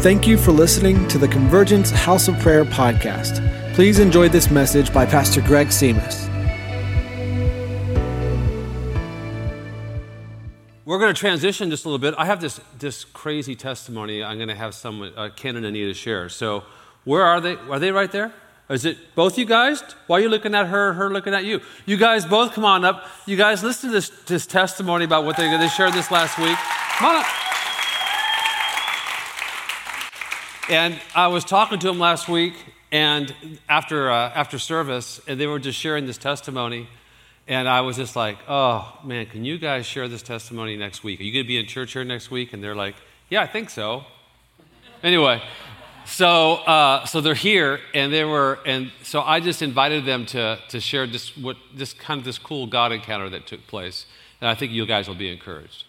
Thank you for listening to the Convergence House of Prayer podcast. Please enjoy this message by Pastor Greg Simas. We're going to transition just a little bit. I have this crazy testimony I'm going to have someone, Ken and Anita, share. So where are they? Are they right there? Is it both you guys? Why are you looking at her, her looking at you? You guys both come on up. You guys listen to this testimony about what they shared this last week. Come on up. And I was talking to them last week, and after service, and they were just sharing this testimony, and I was just like, oh, man, can you guys share this testimony next week? Are you going to be in church here next week? And they're like, yeah, I think so. Anyway, so they're here, and so I just invited them to share just kind of this cool God encounter that took place, and I think you guys will be encouraged.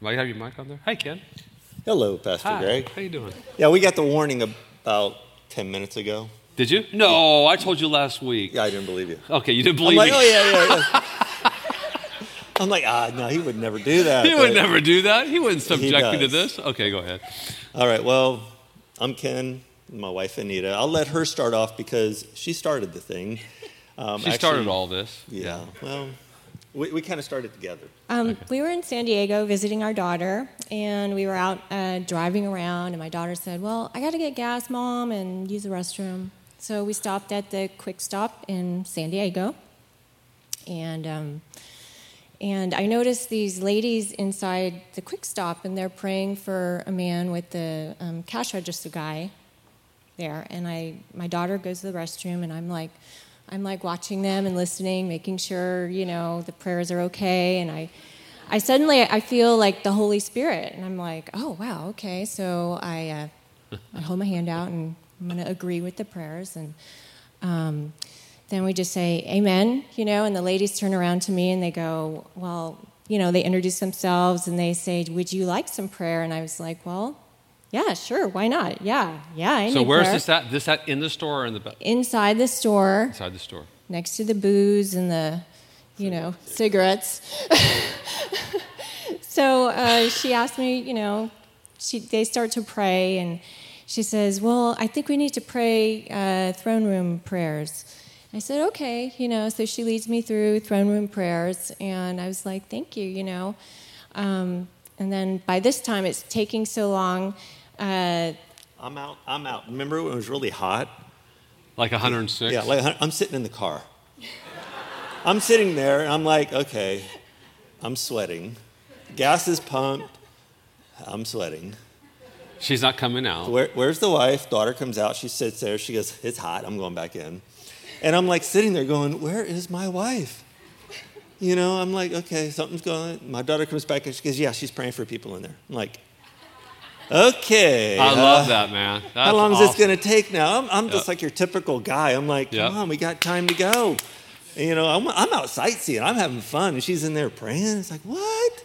Might have your mic on there? Hi, Ken. Hello, Pastor Greg. How you doing? Yeah, we got the warning about 10 minutes ago. Did you? No, yeah. I told you last week. Yeah, I didn't believe you. Okay, you didn't believe me. I'm like, yeah. I'm like, no, he would never do that. He would never do that. He wouldn't subject me to this. Okay, go ahead. All right, well, I'm Ken, my wife Anita. I'll let her start off because she started the thing. She started all this. Yeah, well... We kind of started together. Okay. We were in San Diego visiting our daughter, and we were out driving around, and my daughter said, well, I got to get gas, Mom, and use the restroom. So we stopped at the Quick Stop in San Diego, and I noticed these ladies inside the Quick Stop, and they're praying for a man with the cash register guy there. And my daughter goes to the restroom, and I'm watching them and listening, making sure, the prayers are okay. And I suddenly, I feel like the Holy Spirit. And I'm like, oh, wow, okay. So I hold my hand out, and I'm going to agree with the prayers. And then we just say, amen, and the ladies turn around to me, and they go, well, they introduce themselves, and they say, would you like some prayer? And I was like, well, yeah, sure. Why not? Yeah. I need so where's this at? This at in the store or in the back? Inside the store. Inside the store. Next to the booze and the, cigarettes. So she asked me, they start to pray, and she says, well, I think we need to pray throne room prayers. I said, okay, so she leads me through throne room prayers, and I was like, thank you, and then by this time, it's taking so long. I'm out. Remember when it was really hot? Like 106? Yeah, I'm sitting in the car. I'm sitting there, and I'm like, okay, I'm sweating. Gas is pumped. I'm sweating. She's not coming out. Where's the wife? Daughter comes out. She sits there. She goes, it's hot. I'm going back in. And I'm like sitting there going, where is my wife? I'm like, okay, something's going on. My daughter comes back, and she goes, yeah, she's praying for people in there. I'm like, okay. I love that, man. That's how long is this going to take now? I'm just like your typical guy. I'm like, come on, we got time to go. And, I'm out sightseeing. I'm having fun, and she's in there praying. It's like, what?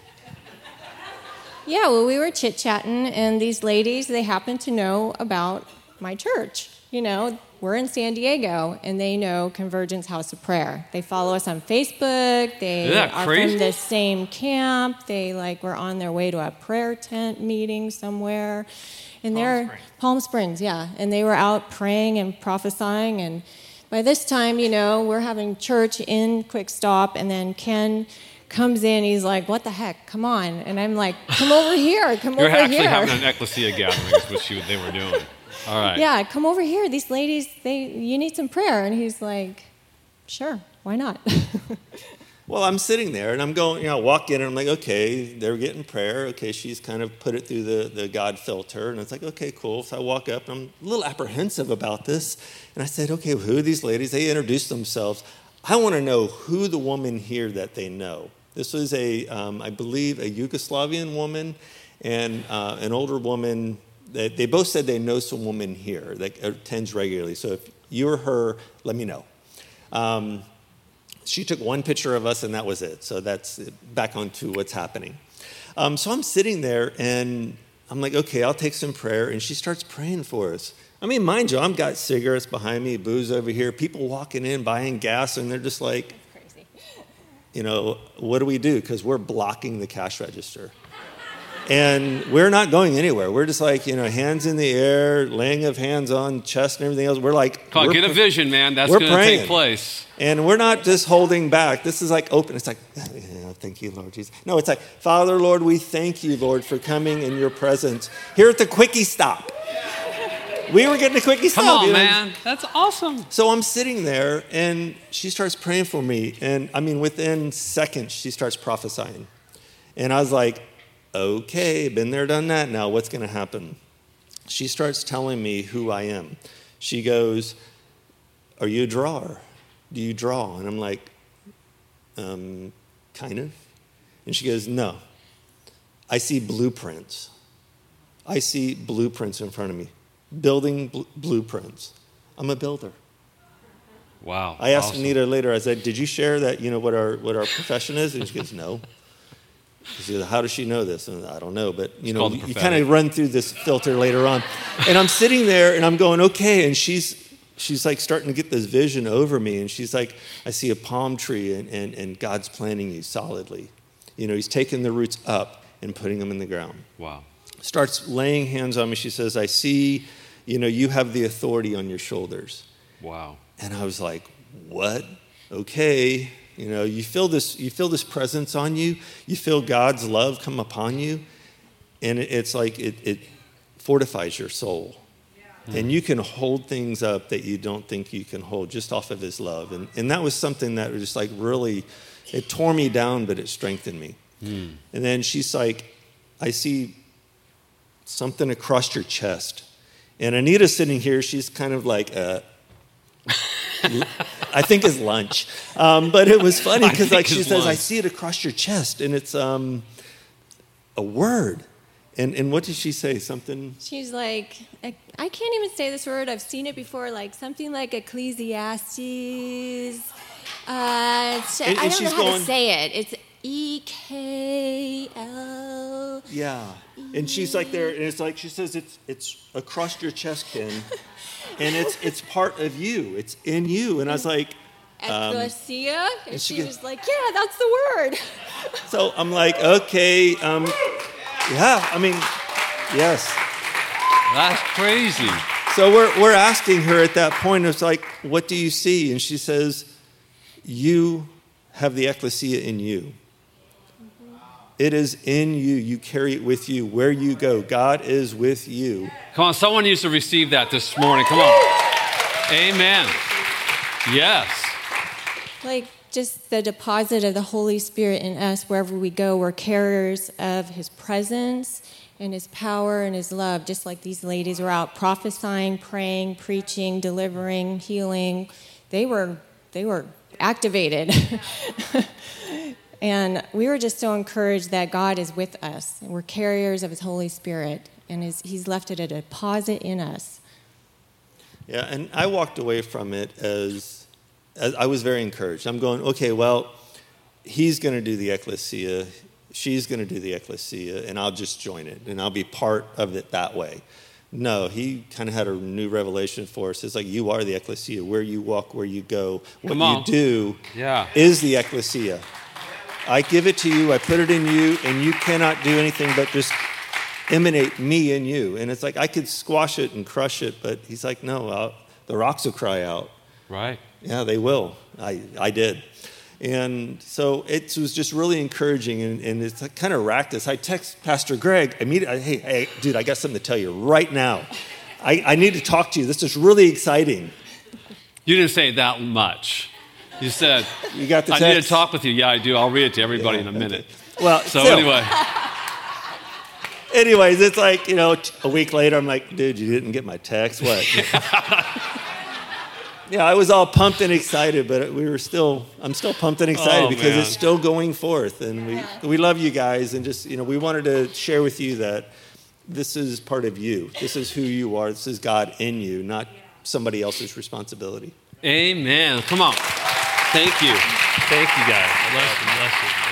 Yeah, well, we were chit-chatting, and these ladies, they happen to know about my church, We're in San Diego, and they know Convergence House of Prayer. They follow us on Facebook. They are crazy? From the same camp. They were on their way to a prayer tent meeting somewhere, and Palm Springs, yeah. And they were out praying and prophesying. And by this time, we're having church in Quick Stop, and then Ken comes in. He's like, "What the heck? Come on!" And I'm like, "Come over here! Come over here!" You're actually having an ecclesia gathering, is what they were doing. All right. Yeah, come over here. These ladies, you need some prayer. And he's like, sure, why not? Well, I'm sitting there, and I'm going, I walk in, and I'm like, okay, they're getting prayer. Okay, she's kind of put it through the God filter. And it's like, okay, cool. So I walk up, and I'm a little apprehensive about this. And I said, okay, who are these ladies? They introduced themselves. I want to know who the woman here that they know. This was I believe, a Yugoslavian woman and an older woman. They both said they know some woman here that attends regularly. So if you or her, let me know. She took one picture of us, and that was it. So that's back onto what's happening. So I'm sitting there, and I'm like, okay, I'll take some prayer. And she starts praying for us. I mean, mind you, I've got cigarettes behind me, booze over here, people walking in, buying gas, and they're just like, that's crazy. What do we do? Because we're blocking the cash register. And we're not going anywhere. We're just like, hands in the air, laying of hands on chest and everything else. We're like... get a vision, man. That's going to take place. And we're not just holding back. This is like open. It's like, oh, thank you, Lord Jesus. No, it's like, Father, Lord, we thank you, Lord, for coming in your presence. Here at the Quickie Stop. We were getting a Quickie Stop. Come on, man. That's awesome. So I'm sitting there, and she starts praying for me. And, within seconds, she starts prophesying. And I was like... okay, been there, done that. Now what's going to happen? She starts telling me who I am. She goes, are you a drawer? Do you draw? And I'm like, kind of. And she goes, no. I see blueprints. I see blueprints in front of me. Building blueprints. I'm a builder. Wow. I asked Anita later, I said, did you share that, what our profession is? And she goes, no. She goes, how does she know this? And I don't know, but you kind of run through this filter later on. And I'm sitting there and I'm going, okay. And she's like starting to get this vision over me. And she's like, I see a palm tree and God's planting you solidly. He's taking the roots up and putting them in the ground. Wow. Starts laying hands on me. She says, I see, you have the authority on your shoulders. Wow. And I was like, what? Okay. You feel this presence on you. You feel God's love come upon you. And it's like it fortifies your soul. Yeah. And you can hold things up that you don't think you can hold just off of his love. And that was something that was just like really, it tore me down, but it strengthened me. Mm. And then she's like, I see something across your chest. And Anita's sitting here. She's kind of like, I think it's lunch. But it was funny because like she says, lunch. I see it across your chest and it's a word. And what did she say? Something? She's like, I can't even say this word. I've seen it before. Like something like Ecclesiastes. I don't know how to say it. It's E-K-L. Yeah. And she's like there, and it's like she says it's across your chest, Ken, and it's part of you. It's in you. And I was like, ekklesia? And she was like, yeah, that's the word. So I'm like, okay, yes. That's crazy. So we're asking her at that point, it's like, what do you see? And she says, you have the ekklesia in you. It is in you. You carry it with you. Where you go, God is with you. Come on, someone needs to receive that this morning. Come on. Amen. Yes. Like just the deposit of the Holy Spirit in us, wherever we go, we're carriers of his presence and his power and his love, just like these ladies were out prophesying, praying, preaching, delivering, healing. They were activated. And we were just so encouraged that God is with us. We're carriers of his Holy Spirit, and he's left it a deposit in us. Yeah, and I walked away from it as I was very encouraged. I'm going, okay, well, he's going to do the ekklesia, she's going to do the ekklesia, and I'll just join it, and I'll be part of it that way. No, he kind of had a new revelation for us. It's like you are the ekklesia. Where you walk, where you go, what you do is the ekklesia. I give it to you, I put it in you, and you cannot do anything but just emanate me in you. And it's like, I could squash it and crush it, but he's like, no, the rocks will cry out. Right. Yeah, they will. I did. And so it was just really encouraging, and it's kind of racked us. I text Pastor Greg immediately, hey, dude, I got something to tell you right now. I need to talk to you. This is really exciting. You didn't say that much. You said, you got the text? I need to talk with you. Yeah, I do. I'll read it to everybody in a minute. Okay. Well, so anyway. Anyways, it's like, a week later, I'm like, dude, you didn't get my text? What? Yeah, I was all pumped and excited, but I'm still pumped and excited because it's still going forth. And we love you guys. And just, we wanted to share with you that this is part of you. This is who you are. This is God in you, not somebody else's responsibility. Amen. Come on. Thank you. Thank you, guys. Bless you.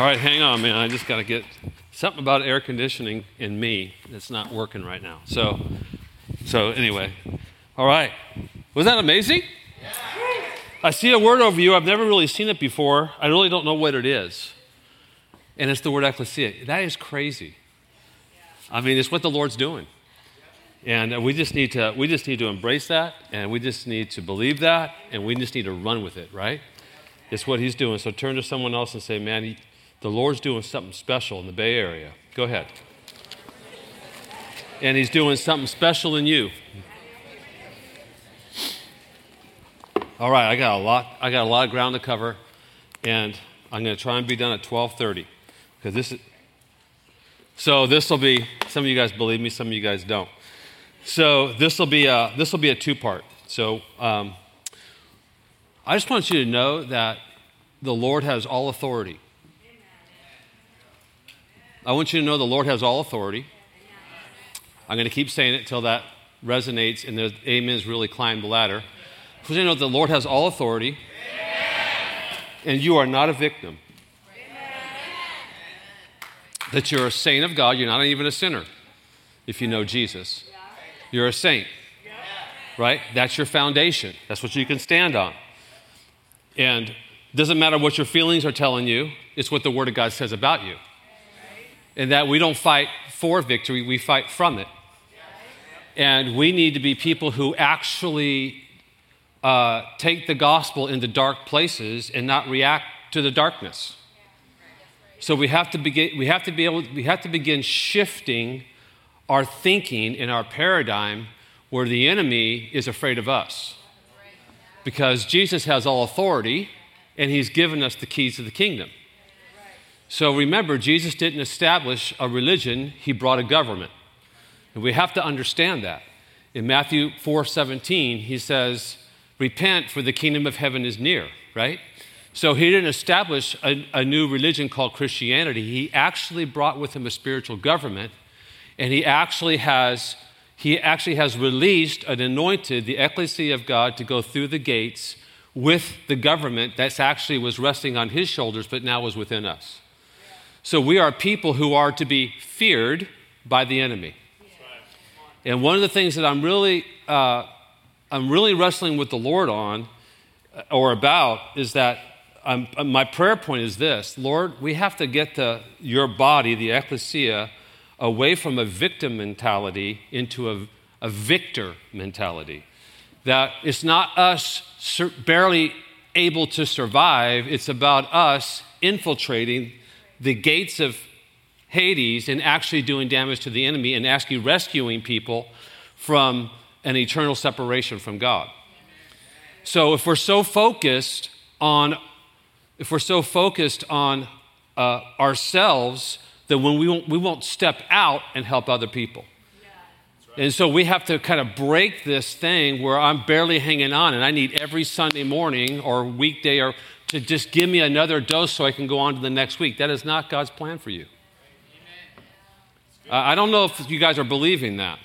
All right, hang on, man. I just got to get something about air conditioning in me that's not working right now. So anyway. All right. Was that amazing? Yeah. I see a word over you. I've never really seen it before. I really don't know what it is. And it's the word ekklesia. That is crazy. I mean, it's what the Lord's doing. And we just need to embrace that, and we just need to believe that, and we just need to run with it, right? It's what he's doing. So turn to someone else and say, man, the Lord's doing something special in the Bay Area. Go ahead. And he's doing something special in you. All right, I got a lot of ground to cover, and I'm going to try and be done at 12:30 because this will be, some of you guys believe me, some of you guys don't. So this will be a two-part. So I just want you to know that the Lord has all authority. I want you to know the Lord has all authority. I'm going to keep saying it till that resonates and the amens really climb the ladder. Because you know the Lord has all authority, and you are not a victim. That you're a saint of God. You're not even a sinner if you know Jesus. You're a saint, right? That's your foundation. That's what you can stand on. And it doesn't matter what your feelings are telling you. It's what the Word of God says about you. And that we don't fight for victory. We fight from it. And we need to be people who actually take the gospel into dark places and not react to the darkness. So we have to begin shifting our thinking in our paradigm where the enemy is afraid of us. Because Jesus has all authority, and he's given us the keys to the kingdom. So remember, Jesus didn't establish a religion, he brought a government. And we have to understand that. In Matthew 4:17, he says, repent, for the kingdom of heaven is near, right? So he didn't establish a new religion called Christianity. He actually brought with him a spiritual government, and he actually has released and anointed the ecclesia of God to go through the gates with the government that's actually was resting on his shoulders, but now was within us. So we are people who are to be feared by the enemy. And one of the things that I'm really wrestling with the Lord on or about is that my prayer point is this: Lord, we have to get your body, the ecclesia, away from a victim mentality into a victor mentality. That it's not us barely able to survive, it's about us infiltrating the gates of Hades and actually doing damage to the enemy and actually rescuing people from an eternal separation from God. So if we're so focused on ourselves, then when we won't step out and help other people. Yeah. Right. And so we have to kind of break this thing where I'm barely hanging on and I need every Sunday morning or weekday or to just give me another dose so I can go on to the next week. That is not God's plan for you. I don't know if you guys are believing that.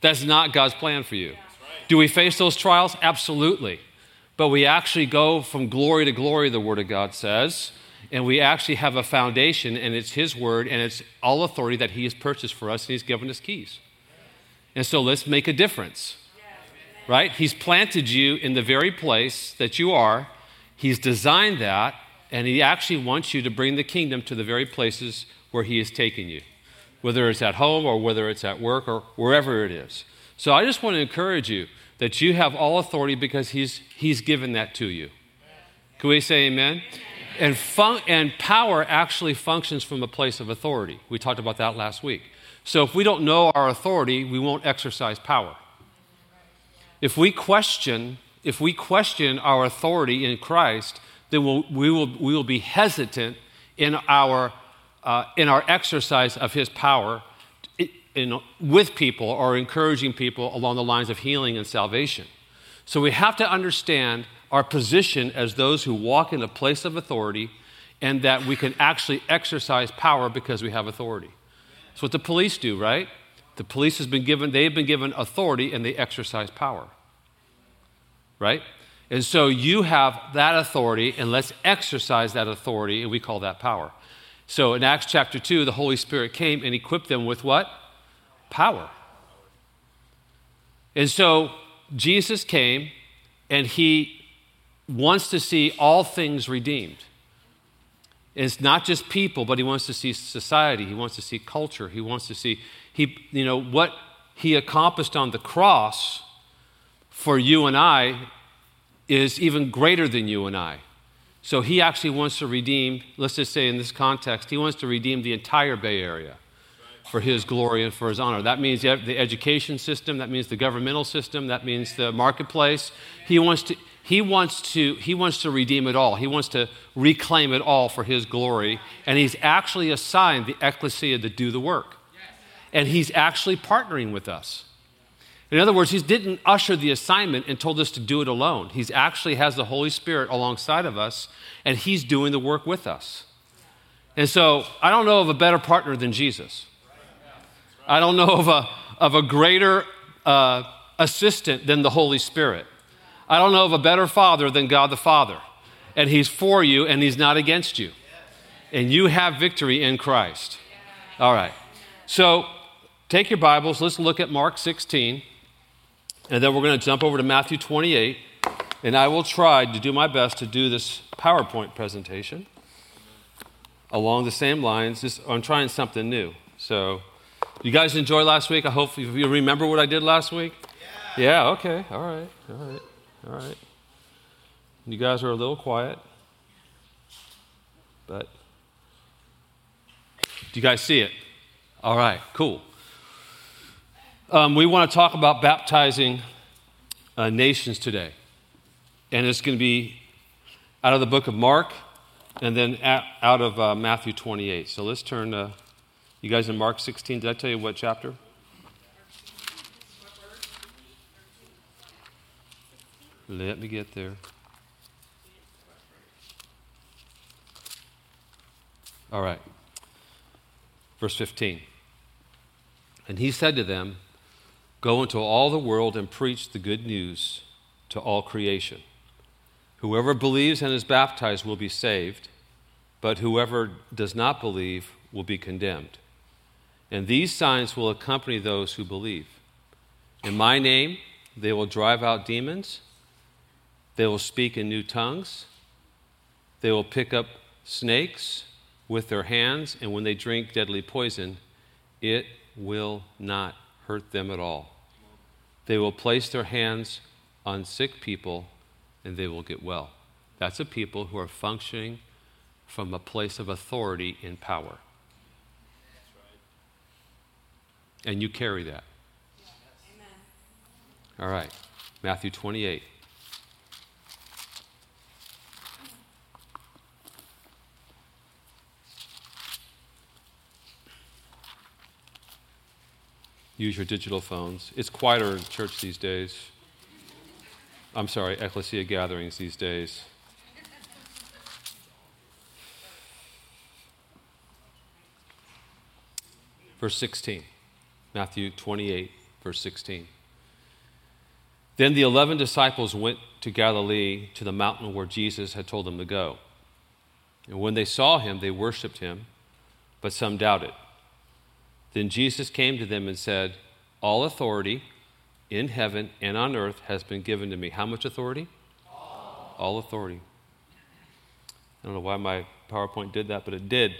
That's not God's plan for you. Yeah. Right. Do we face those trials? Absolutely. But we actually go from glory to glory, the Word of God says. And we actually have a foundation, and it's his word, and it's all authority that he has purchased for us, and he's given us keys. And so let's make a difference, right? He's planted you in the very place that you are. He's designed that, and he actually wants you to bring the kingdom to the very places where he has taken you, whether it's at home or whether it's at work or wherever it is. So I just want to encourage you that you have all authority because he's given that to you. Can we say amen? And power actually functions from a place of authority. We talked about that last week. So if we don't know our authority, we won't exercise power. If we question our authority in Christ, then we will be hesitant in our exercise of his power with people or encouraging people along the lines of healing and salvation. So we have to understand our position as those who walk in a place of authority, and that we can actually exercise power because we have authority. That's what the police do, right? The police they've been given authority, and they exercise power, right? And so you have that authority, and let's exercise that authority, and we call that power. So in Acts chapter 2, the Holy Spirit came and equipped them with what? Power. And so Jesus came, and he wants to see all things redeemed. And it's not just people, but he wants to see society. He wants to see culture. He wants to see, what he accomplished on the cross for you and I is even greater than you and I. So he actually wants to redeem, let's just say in this context, he wants to redeem the entire Bay Area for his glory and for his honor. That means the education system. That means the governmental system. That means the marketplace. He wants to redeem it all. He wants to reclaim it all for his glory. And he's actually assigned the ecclesia to do the work. And he's actually partnering with us. In other words, he didn't usher the assignment and told us to do it alone. He actually has the Holy Spirit alongside of us, and he's doing the work with us. And so I don't know of a better partner than Jesus. I don't know of a greater assistant than the Holy Spirit. I don't know of a better father than God the Father. And he's for you, and he's not against you. And you have victory in Christ. All right. So take your Bibles. Let's look at Mark 16. And then we're going to jump over to Matthew 28. And I will try to do my best to do this PowerPoint presentation along the same lines. I'm trying something new. So you guys enjoy last week? I hope you remember what I did last week. Yeah, okay. All right. You guys are a little quiet. But do you guys see it? All right, cool. We want to talk about baptizing nations today. And it's going to be out of the book of Mark and then out of Matthew 28. So let's turn to you guys in Mark 16. Did I tell you what chapter? Let me get there. All right. Verse 15. And he said to them, "Go into all the world and preach the good news to all creation. Whoever believes and is baptized will be saved, but whoever does not believe will be condemned. And these signs will accompany those who believe. In my name, they will drive out demons. They will speak in new tongues. They will pick up snakes with their hands. And when they drink deadly poison, it will not hurt them at all. They will place their hands on sick people and they will get well." That's a people who are functioning from a place of authority and power. And you carry that. Yes. Amen. All right, Matthew 28. Use your digital phones. It's quieter in church these days. I'm sorry, ecclesia gatherings these days. Verse 16. Matthew 28, verse 16. Then the 11 disciples went to Galilee, to the mountain where Jesus had told them to go. And when they saw him, they worshipped him, but some doubted. Then Jesus came to them and said, "All authority in heaven and on earth has been given to me." How much authority? All authority. I don't know why my PowerPoint did that, but it did.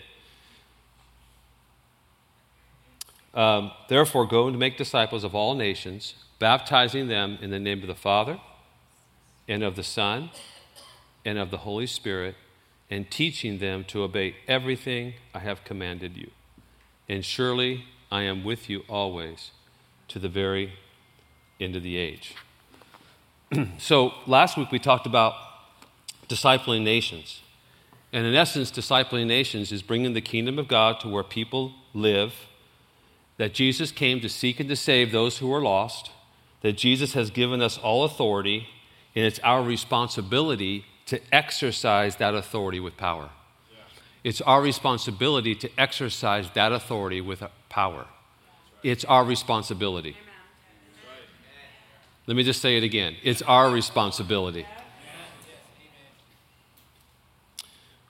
"Therefore, go and make disciples of all nations, baptizing them in the name of the Father and of the Son and of the Holy Spirit, and teaching them to obey everything I have commanded you. And surely I am with you always, to the very end of the age." So last week we talked about discipling nations. And in essence, discipling nations is bringing the kingdom of God to where people live, that Jesus came to seek and to save those who are lost, that Jesus has given us all authority, and it's our responsibility to exercise that authority with power. Yeah. It's our responsibility to exercise that authority with power. It's our responsibility. Amen. Let me just say it again. It's our responsibility. Amen.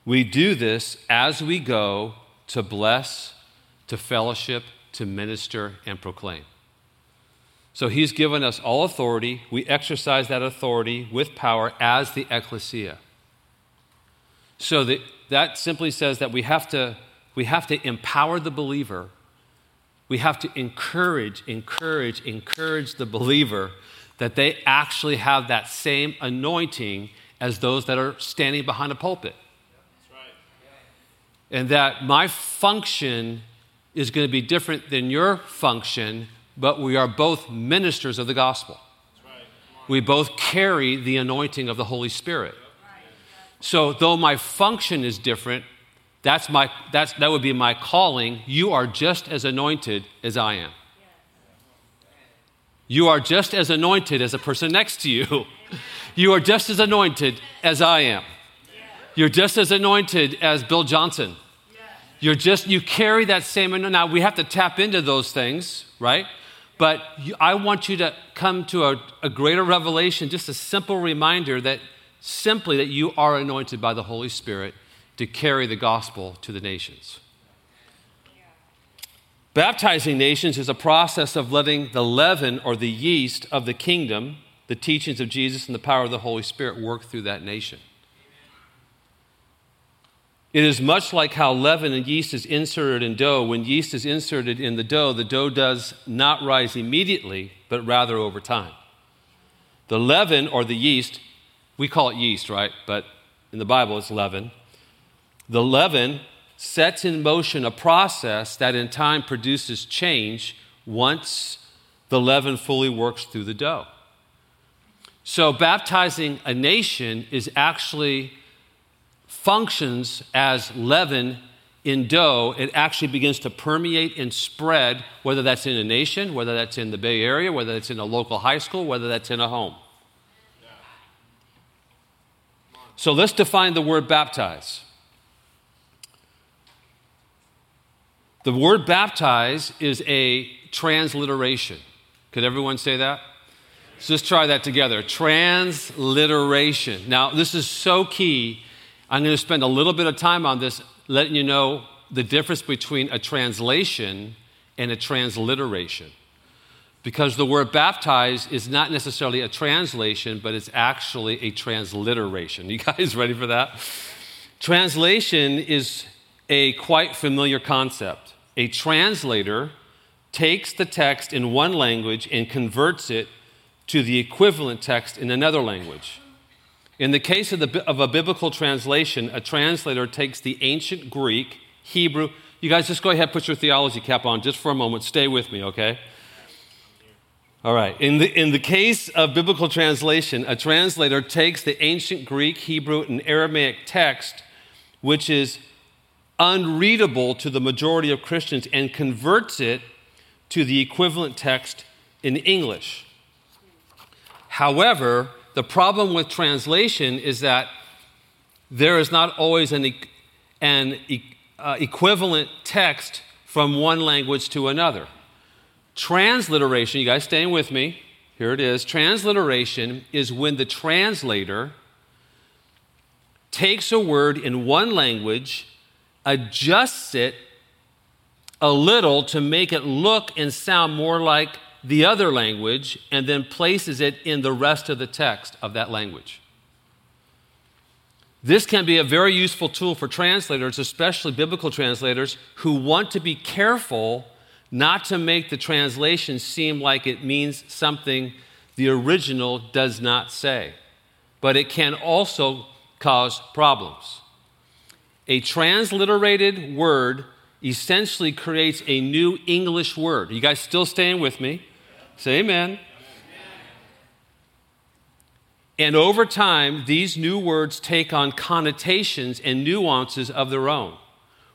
We do this as we go to bless, to fellowship, to minister and proclaim. So he's given us all authority. We exercise that authority with power as the ecclesia. So that simply says that we have to empower the believer. We have to encourage the believer that they actually have that same anointing as those that are standing behind a pulpit. That's right. Yeah. And that my function is going to be different than your function, but we are both ministers of the gospel. That's right. We both carry the anointing of the Holy Spirit. Right. So though my function is different, that would be my calling. You are just as anointed as I am. You are just as anointed as the person next to you. You are just as anointed as I am. You're just as anointed as Bill Johnson. You carry that same. Now we have to tap into those things, right? But I want you to come to a greater revelation, just a simple reminder that you are anointed by the Holy Spirit to carry the gospel to the nations. Yeah. Baptizing nations is a process of letting the leaven or the yeast of the kingdom, the teachings of Jesus and the power of the Holy Spirit, work through that nation. It is much like how leaven and yeast is inserted in dough. When yeast is inserted in the dough does not rise immediately, but rather over time. The leaven or the yeast, we call it yeast, right? But in the Bible, it's leaven. The leaven sets in motion a process that in time produces change once the leaven fully works through the dough. So baptizing a nation is actually functions as leaven in dough. It actually begins to permeate and spread, whether that's in a nation, whether that's in the Bay Area, whether that's in a local high school, whether that's in a home. So let's define the word baptize. The word baptize is a transliteration. Could everyone say that? Let's just try that together. Transliteration. Now, this is so key. I'm going to spend a little bit of time on this, letting you know the difference between a translation and a transliteration. Because the word baptize is not necessarily a translation, but it's actually a transliteration. You guys ready for that? Translation is a quite familiar concept. A translator takes the text in one language and converts it to the equivalent text in another language. In the case of a biblical translation, a translator takes the ancient Greek, Hebrew. You guys just go ahead, put your theology cap on just for a moment. Stay with me, okay? All right. In the case of biblical translation, a translator takes the ancient Greek, Hebrew, and Aramaic text, which is unreadable to the majority of Christians, and converts it to the equivalent text in English. However, the problem with translation is that there is not always an equivalent text from one language to another. Transliteration, you guys staying with me? Here it is. Transliteration is when the translator takes a word in one language, adjusts it a little to make it look and sound more like the other language, and then places it in the rest of the text of that language. This can be a very useful tool for translators, especially biblical translators, who want to be careful not to make the translation seem like it means something the original does not say. But it can also cause problems. A transliterated word essentially creates a new English word. Are you guys still staying with me? Say amen. And over time, these new words take on connotations and nuances of their own,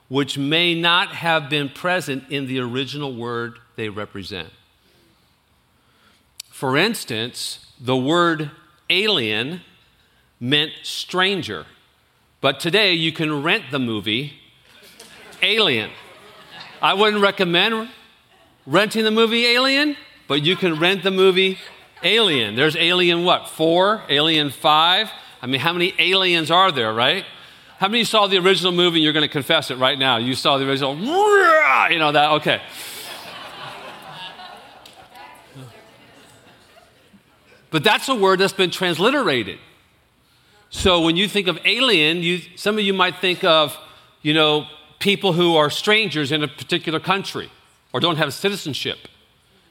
which may not have been present in the original word they represent. For instance, the word alien meant stranger. But today you can rent the movie Alien. I wouldn't recommend renting the movie Alien, but you can rent the movie Alien. There's Alien what? 4, Alien 5. I mean, how many aliens are there, right? How many saw the original movie? You're going to confess it right now. You saw the original, you know that, okay. But that's a word that's been transliterated. So when you think of alien, some of you might think of, you know, people who are strangers in a particular country or don't have citizenship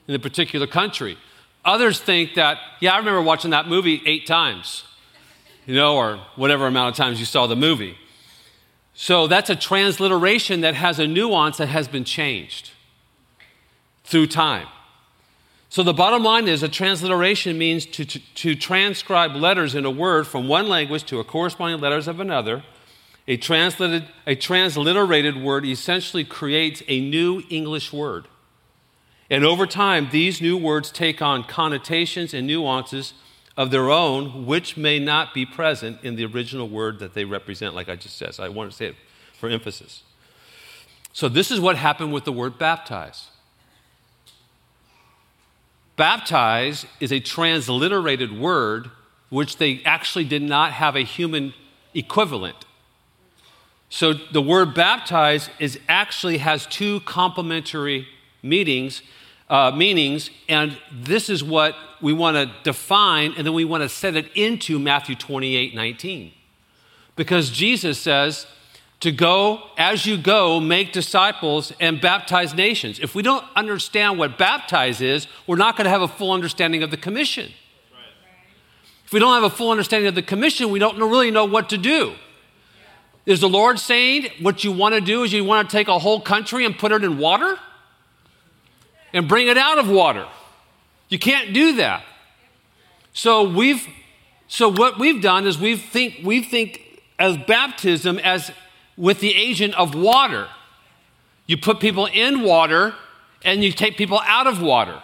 in a particular country. Others think that, yeah, I remember watching that movie 8 times, you know, or whatever amount of times you saw the movie. So that's a transliteration that has a nuance that has been changed through time. So the bottom line is a transliteration means to transcribe letters in a word from one language to a corresponding letters of another. A transliterated word essentially creates a new English word. And over time, these new words take on connotations and nuances of their own, which may not be present in the original word that they represent, like I just said. So I want to say it for emphasis. So this is what happened with the word baptize. Baptize is a transliterated word which they actually did not have a human equivalent. So the word baptize is actually has 2 complementary meanings, and this is what we want to define, and then we want to set it into Matthew 28:19. Because Jesus says to go, as you go, make disciples and baptize nations. If we don't understand what baptize is, we're not going to have a full understanding of the commission. Right. If we don't have a full understanding of the commission, we don't really know what to do. Yeah. Is the Lord saying what you want to do is you want to take a whole country and put it in water and bring it out of water? You can't do that. So what we've done is we think as baptism as with the agent of water. You put people in water and you take people out of water.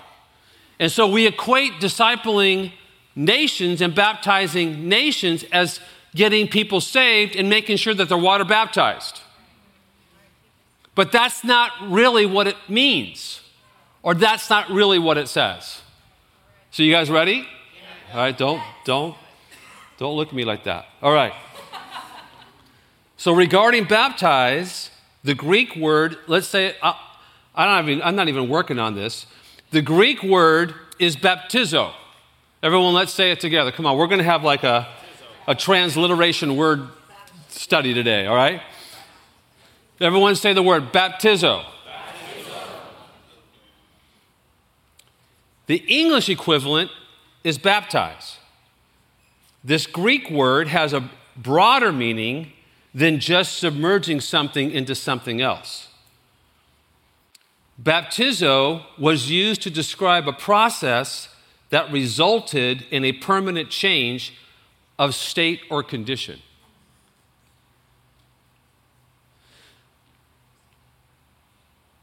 And so we equate discipling nations and baptizing nations as getting people saved and making sure that they're water baptized. But that's not really what it means, or that's not really what it says. So you guys ready? All right, don't look at me like that. All right. So regarding baptize, the Greek word, let's say, I'm not even working on this. The Greek word is baptizo. Everyone, let's say it together. Come on, we're going to have like a transliteration word study today, all right? Everyone say the word baptizo. Baptizo. The English equivalent is baptize. This Greek word has a broader meaning than just submerging something into something else. Baptizo was used to describe a process that resulted in a permanent change of state or condition.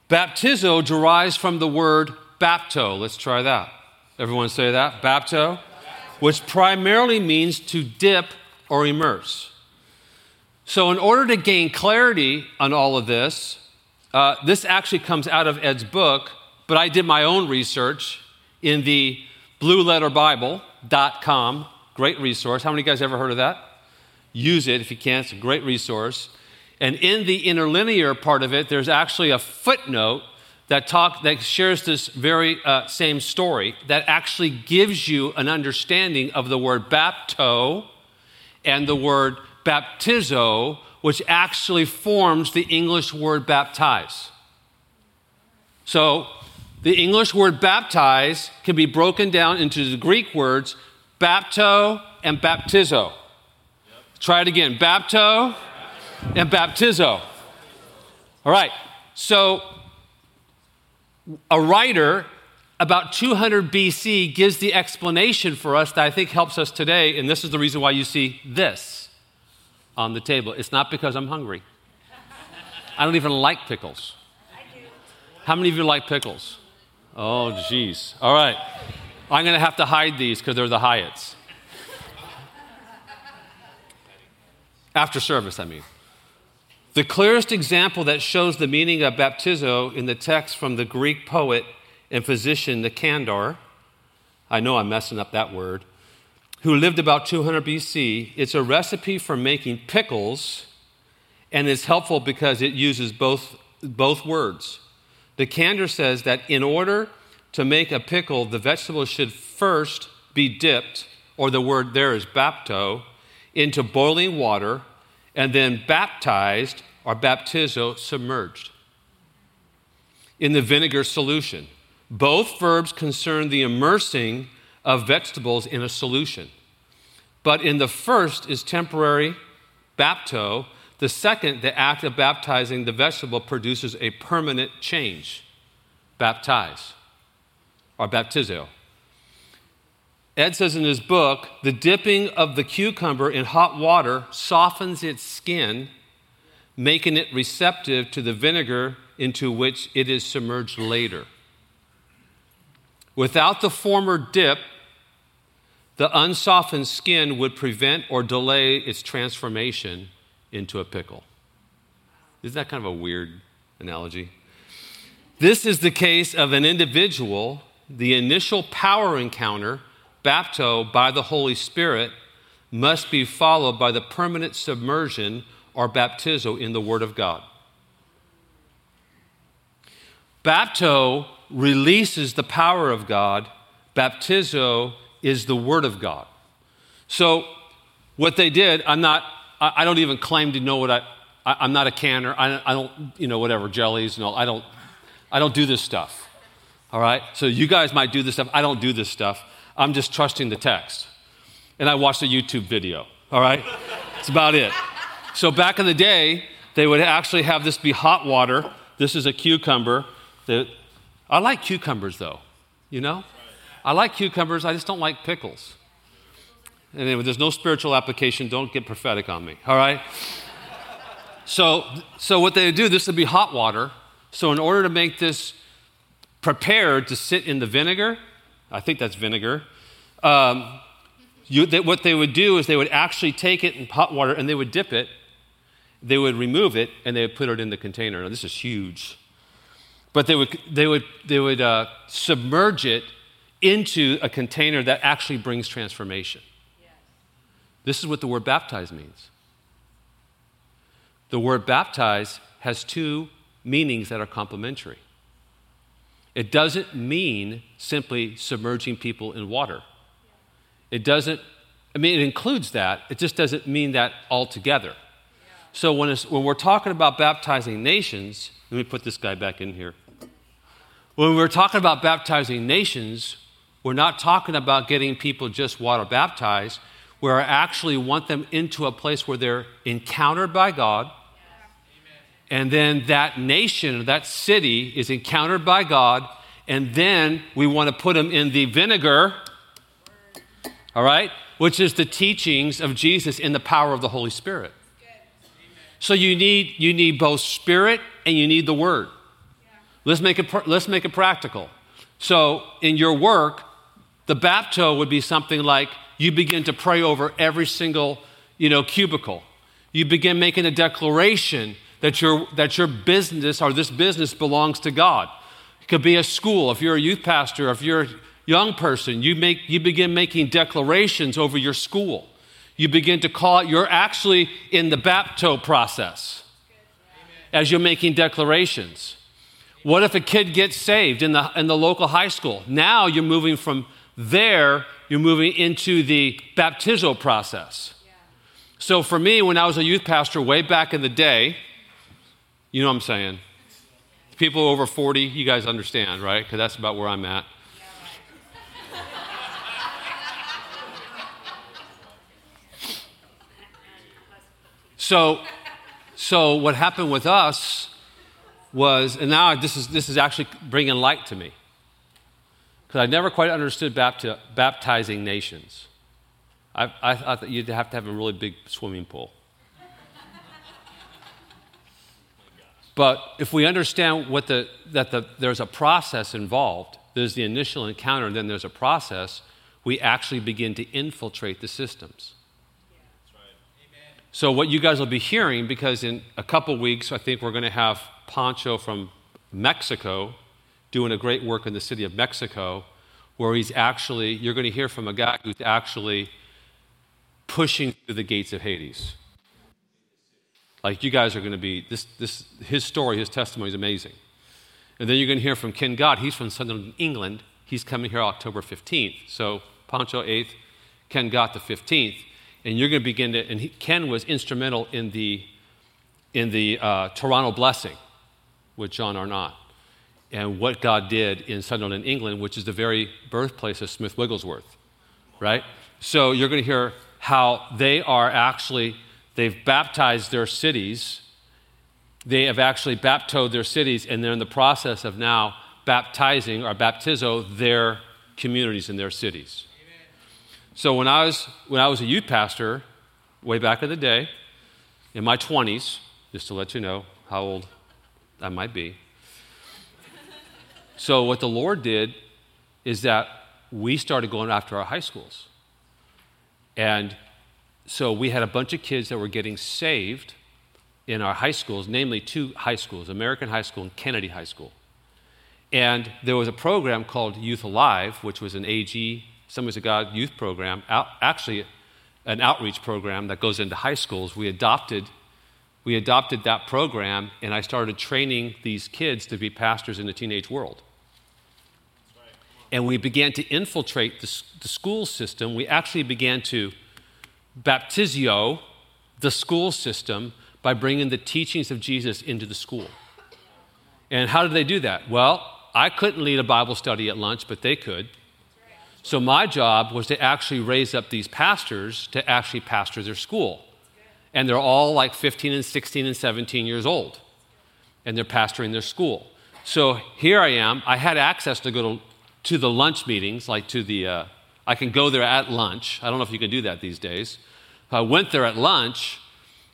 Baptizo derives from the word bapto. Let's try that. Everyone say that, bapto, which primarily means to dip or immerse. So in order to gain clarity on all of this, this actually comes out of Ed's book, but I did my own research in the BlueLetterBible.com. Great resource. How many of you guys ever heard of that? Use it if you can. It's a great resource. And in the interlinear part of it, there's actually a footnote that shares this very same story that actually gives you an understanding of the word bapto and the word baptizo, which actually forms the English word baptize. So the English word baptize can be broken down into the Greek words bapto and baptizo. Yep. Try it again, bapto and baptizo. All right, so a writer about 200 BC gives the explanation for us that I think helps us today, and this is the reason why you see this on the table. It's not because I'm hungry. I don't even like pickles. I do. How many of you like pickles? Oh, jeez. All right. I'm going to have to hide these because they're the Hyatts. After service, I mean. The clearest example that shows the meaning of baptizo in the text from the Greek poet and physician Nicander. I know I'm messing up that word. Who lived about 200 BC. It's a recipe for making pickles, and it's helpful because it uses both words. Nicander says that in order to make a pickle, the vegetable should first be dipped, or the word there is bapto, into boiling water and then baptized or baptizo, submerged in the vinegar solution. Both verbs concern the immersing of vegetables in a solution. But in the first is temporary bapto. The second, the act of baptizing the vegetable, produces a permanent change. Baptize or baptizo. Ed says in his book, the dipping of the cucumber in hot water softens its skin, making it receptive to the vinegar into which it is submerged later. Without the former dip, the unsoftened skin would prevent or delay its transformation into a pickle. Isn't that kind of a weird analogy? This is the case of an individual, the initial power encounter, bapto by the Holy Spirit, must be followed by the permanent submersion or baptizo in the Word of God. Bapto releases the power of God. Baptizo is the Word of God. So what they did, I don't even claim to know what I'm not a canner. I don't, whatever, jellies and all. I don't do this stuff. All right? So you guys might do this stuff. I don't do this stuff. I'm just trusting the text. And I watched a YouTube video. All right? That's about it. So back in the day, they would actually have this be hot water. This is a cucumber. I like cucumbers, though. I like cucumbers. I just don't like pickles. And anyway, there's no spiritual application. Don't get prophetic on me. All right? So what they would do, this would be hot water. So in order to make this prepared to sit in the vinegar, I think that's vinegar, what they would do is they would actually take it in hot water and they would dip it, they would remove it, and they would put it in the container. Now, this is huge. But they would submerge it into a container that actually brings transformation. Yes. This is what the word baptize means. The word baptize has two meanings that are complementary. It doesn't mean simply submerging people in water. It doesn't, it includes that. It just doesn't mean that altogether. Yeah. So when we're talking about baptizing nations, let me put this guy back in here. When we're talking about baptizing nations, we're not talking about getting people just water baptized. We actually want them into a place where they're encountered by God. And then that nation, that city is encountered by God. And then we want to put them in the vinegar, all right, which is the teachings of Jesus in the power of the Holy Spirit. So you need both Spirit and you need the Word. Yeah. Let's make it practical. So in your work, the bapto would be something like you begin to pray over every single, cubicle. You begin making a declaration that your business or this business belongs to God. It could be a school. If you're a youth pastor, if you're a young person, you begin making declarations over your school. You begin to call it, you're actually in the bapto process as you're making declarations. What if a kid gets saved in the local high school? Now you're moving from there, you're moving into the baptizo process. So for me, when I was a youth pastor way back in the day, you know what I'm saying? People over 40, you guys understand, right? Because that's about where I'm at. So what happened with us was, and now this is actually bringing light to me, because I never quite understood baptizing nations. I thought that you'd have to have a really big swimming pool. But if we understand there's a process involved, there's the initial encounter, and then there's a process, we actually begin to infiltrate the systems. Yeah. That's right. Amen. So what you guys will be hearing, because in a couple weeks, I think we're going to have Pancho from Mexico doing a great work in the city of Mexico, where you're going to hear from a guy who's actually pushing through the gates of Hades. Like, you guys are going to be, his story, his testimony is amazing. And then you're going to hear from Ken Gott. He's from Sunderland, England. He's coming here October 15th. So Pancho 8th, Ken Gott the 15th, and you're going to begin to. And Ken was instrumental in the Toronto blessing with John Arnott, and what God did in Sunderland, England, which is the very birthplace of Smith Wigglesworth, right? So you're going to hear how they are actually, they've baptized their cities. They have actually baptoed their cities, and they're in the process of now baptizing or baptizo their communities in their cities. Amen. So when I was a youth pastor way back in the day, in my 20s, just to let you know how old I might be. So what the Lord did is that we started going after our high schools. And so we had a bunch of kids that were getting saved in our high schools, namely two high schools, American High School and Kennedy High School. And there was a program called Youth Alive, which was an AG, Assemblies of God youth program, actually an outreach program that goes into high schools. We adopted that program, and I started training these kids to be pastors in the teenage world. And we began to infiltrate the school system. We actually began to baptizo the school system by bringing the teachings of Jesus into the school. And how did they do that? Well, I couldn't lead a Bible study at lunch, but they could. So my job was to actually raise up these pastors to actually pastor their school. And they're all like 15 and 16 and 17 years old. And they're pastoring their school. So here I am. I had access to go to the lunch meetings, like to the, I can go there at lunch. I don't know if you can do that these days. I went there at lunch,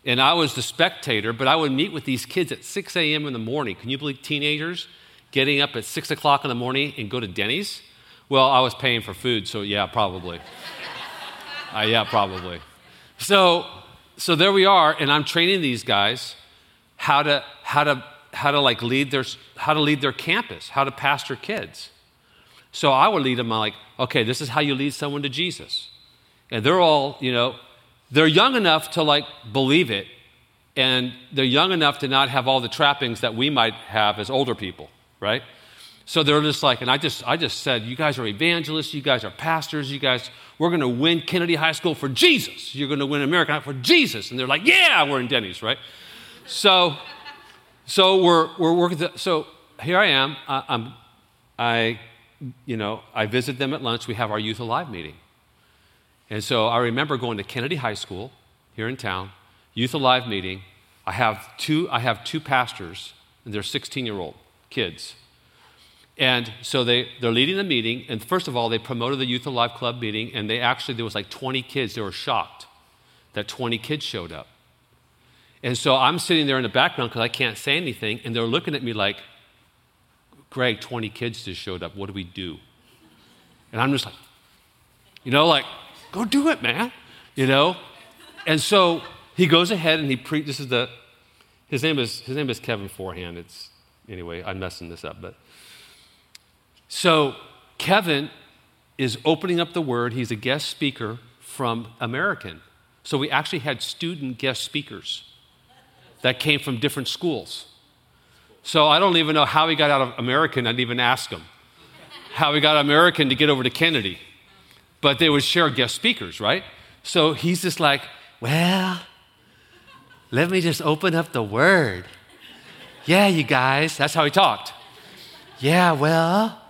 and I was the spectator, but I would meet with these kids at 6 a.m. in the morning. Can you believe teenagers getting up at 6 o'clock in the morning and go to Denny's? Well, I was paying for food, so yeah, probably. So there we are, and I'm training these guys how to lead their campus, how to pastor kids. So I would lead them like, okay, this is how you lead someone to Jesus, and they're all, you know, they're young enough to like believe it, and they're young enough to not have all the trappings that we might have as older people, right? So they're just like, and I just said, you guys are evangelists, you guys are pastors, you guys, we're going to win Kennedy High School for Jesus. You're going to win American High School for Jesus. And they're like, yeah, we're in Denny's, right? So we're working. So here I am. I visit them at lunch. We have our Youth Alive meeting. And so I remember going to Kennedy High School here in town, Youth Alive meeting. I have two pastors, and they're 16-year-old kids. And so they're leading the meeting, and first of all, they promoted the Youth Alive Club meeting, and they actually, there was like 20 kids. They were shocked that 20 kids showed up. And so I'm sitting there in the background because I can't say anything, and they're looking at me like, Greg, 20 kids just showed up. What do we do? And I'm just like, you know, like, go do it, man, you know? And so he goes ahead and he preaches. This is the, his name is Kevin Forehand. It's, anyway, I'm messing this up, but. So Kevin is opening up the word. He's a guest speaker from American. So we actually had student guest speakers that came from different schools. So I don't even know how he got out of American. I didn't even ask him how he got American to get over to Kennedy. But they would share guest speakers, right? So he's just like, well, let me just open up the word. Yeah, you guys. That's how he talked. Yeah, well...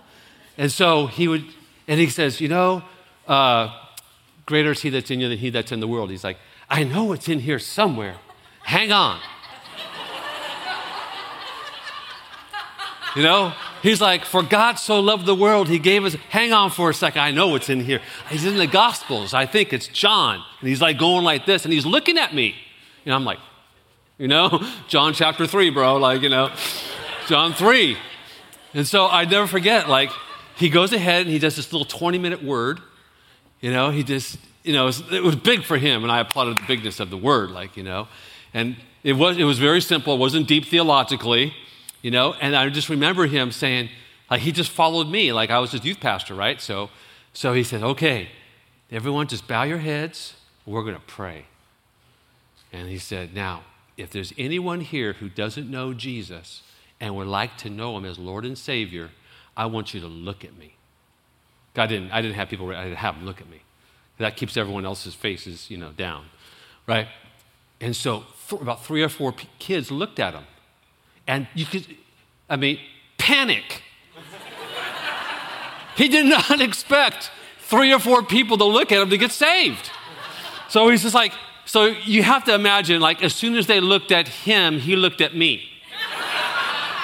And so he would, and he says, you know, greater is he that's in you than he that's in the world. He's like, I know it's in here somewhere. Hang on. You know, he's like, for God so loved the world, he gave us, hang on for a second. I know it's in here. He's in the Gospels. I think it's John. And he's like going like this, and he's looking at me. And I'm like, you know, John chapter 3, bro. Like, you know, John 3. And so I never forget, like, he goes ahead and he does this little 20-minute word. You know, he just, you know, it was big for him, and I applauded the bigness of the word, like, you know. And it was very simple. It wasn't deep theologically, you know. And I just remember him saying, like, he just followed me. Like, I was his youth pastor, right? So he said, okay, everyone just bow your heads. We're going to pray. And he said, now, if there's anyone here who doesn't know Jesus and would like to know him as Lord and Savior, I want you to look at me. God didn't. I didn't have people. I didn't have them look at me. That keeps everyone else's faces, down, right? And so about three or four kids looked at him, and you could, panic. He did not expect three or four people to look at him to get saved. So he's just like, so you have to imagine, like, as soon as they looked at him, he looked at me.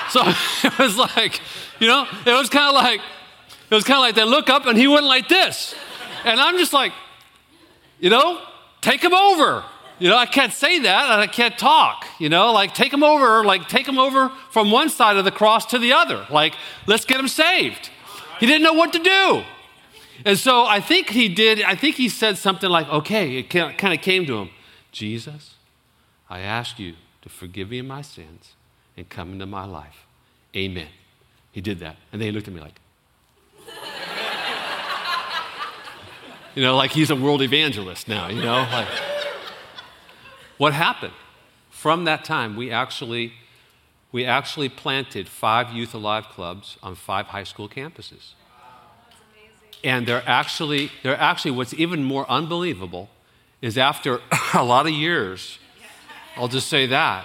So it was like, it was kind of like they look up and he went like this. And I'm just like, take him over. I can't say that and I can't talk, take him over, from one side of the cross to the other. Like, let's get him saved. He didn't know what to do. And so I think he said something like, okay, it kind of came to him. Jesus, I ask you to forgive me my sins and come into my life. Amen. He did that. And then he looked at me like, like he's a world evangelist now, like what happened? From that time, we actually planted 5 Youth Alive clubs on 5 high school campuses. And they're actually what's even more unbelievable is after a lot of years, I'll just say that,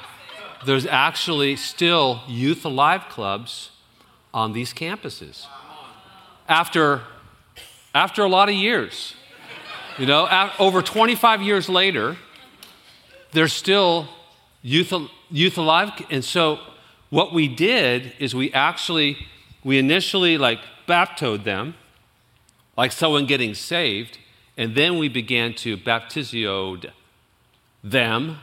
there's actually still Youth Alive clubs on these campuses. After a lot of years, over 25 years later, there's still Youth Alive. And so what we did is we initially baptoed them, like someone getting saved, and then we began to baptizo them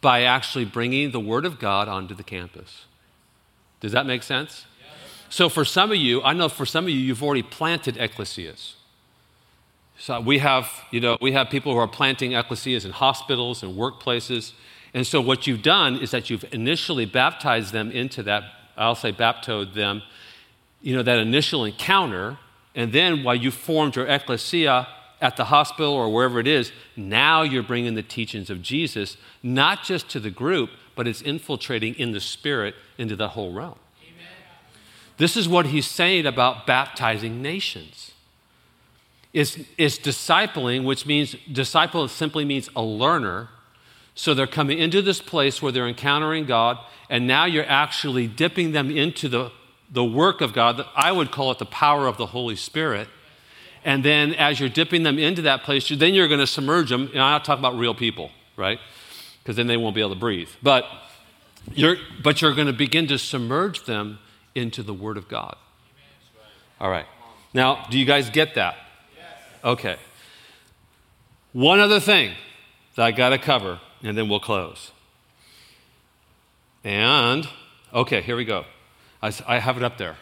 by actually bringing the Word of God onto the campus. Does that make sense? Yes. So for some of you, you've already planted ecclesias. So we have people who are planting ecclesias in hospitals and workplaces. And so what you've done is that you've initially baptized them into that, I'll say baptoed them, that initial encounter. And then while you formed your ecclesia at the hospital or wherever it is, now you're bringing the teachings of Jesus, not just to the group, but it's infiltrating in the spirit into the whole realm. Amen. This is what he's saying about baptizing nations. It's discipling, which means disciple simply means a learner. So they're coming into this place where they're encountering God, and now you're actually dipping them into the work of God. I would call it the power of the Holy Spirit. And then as you're dipping them into that place, then you're going to submerge them. And I'm not talking about real people, right? Because then they won't be able to breathe. But you're going to begin to submerge them into the Word of God. All right. Now, do you guys get that? Okay. One other thing that I got to cover, and then we'll close. And, okay, here we go. I have it up there.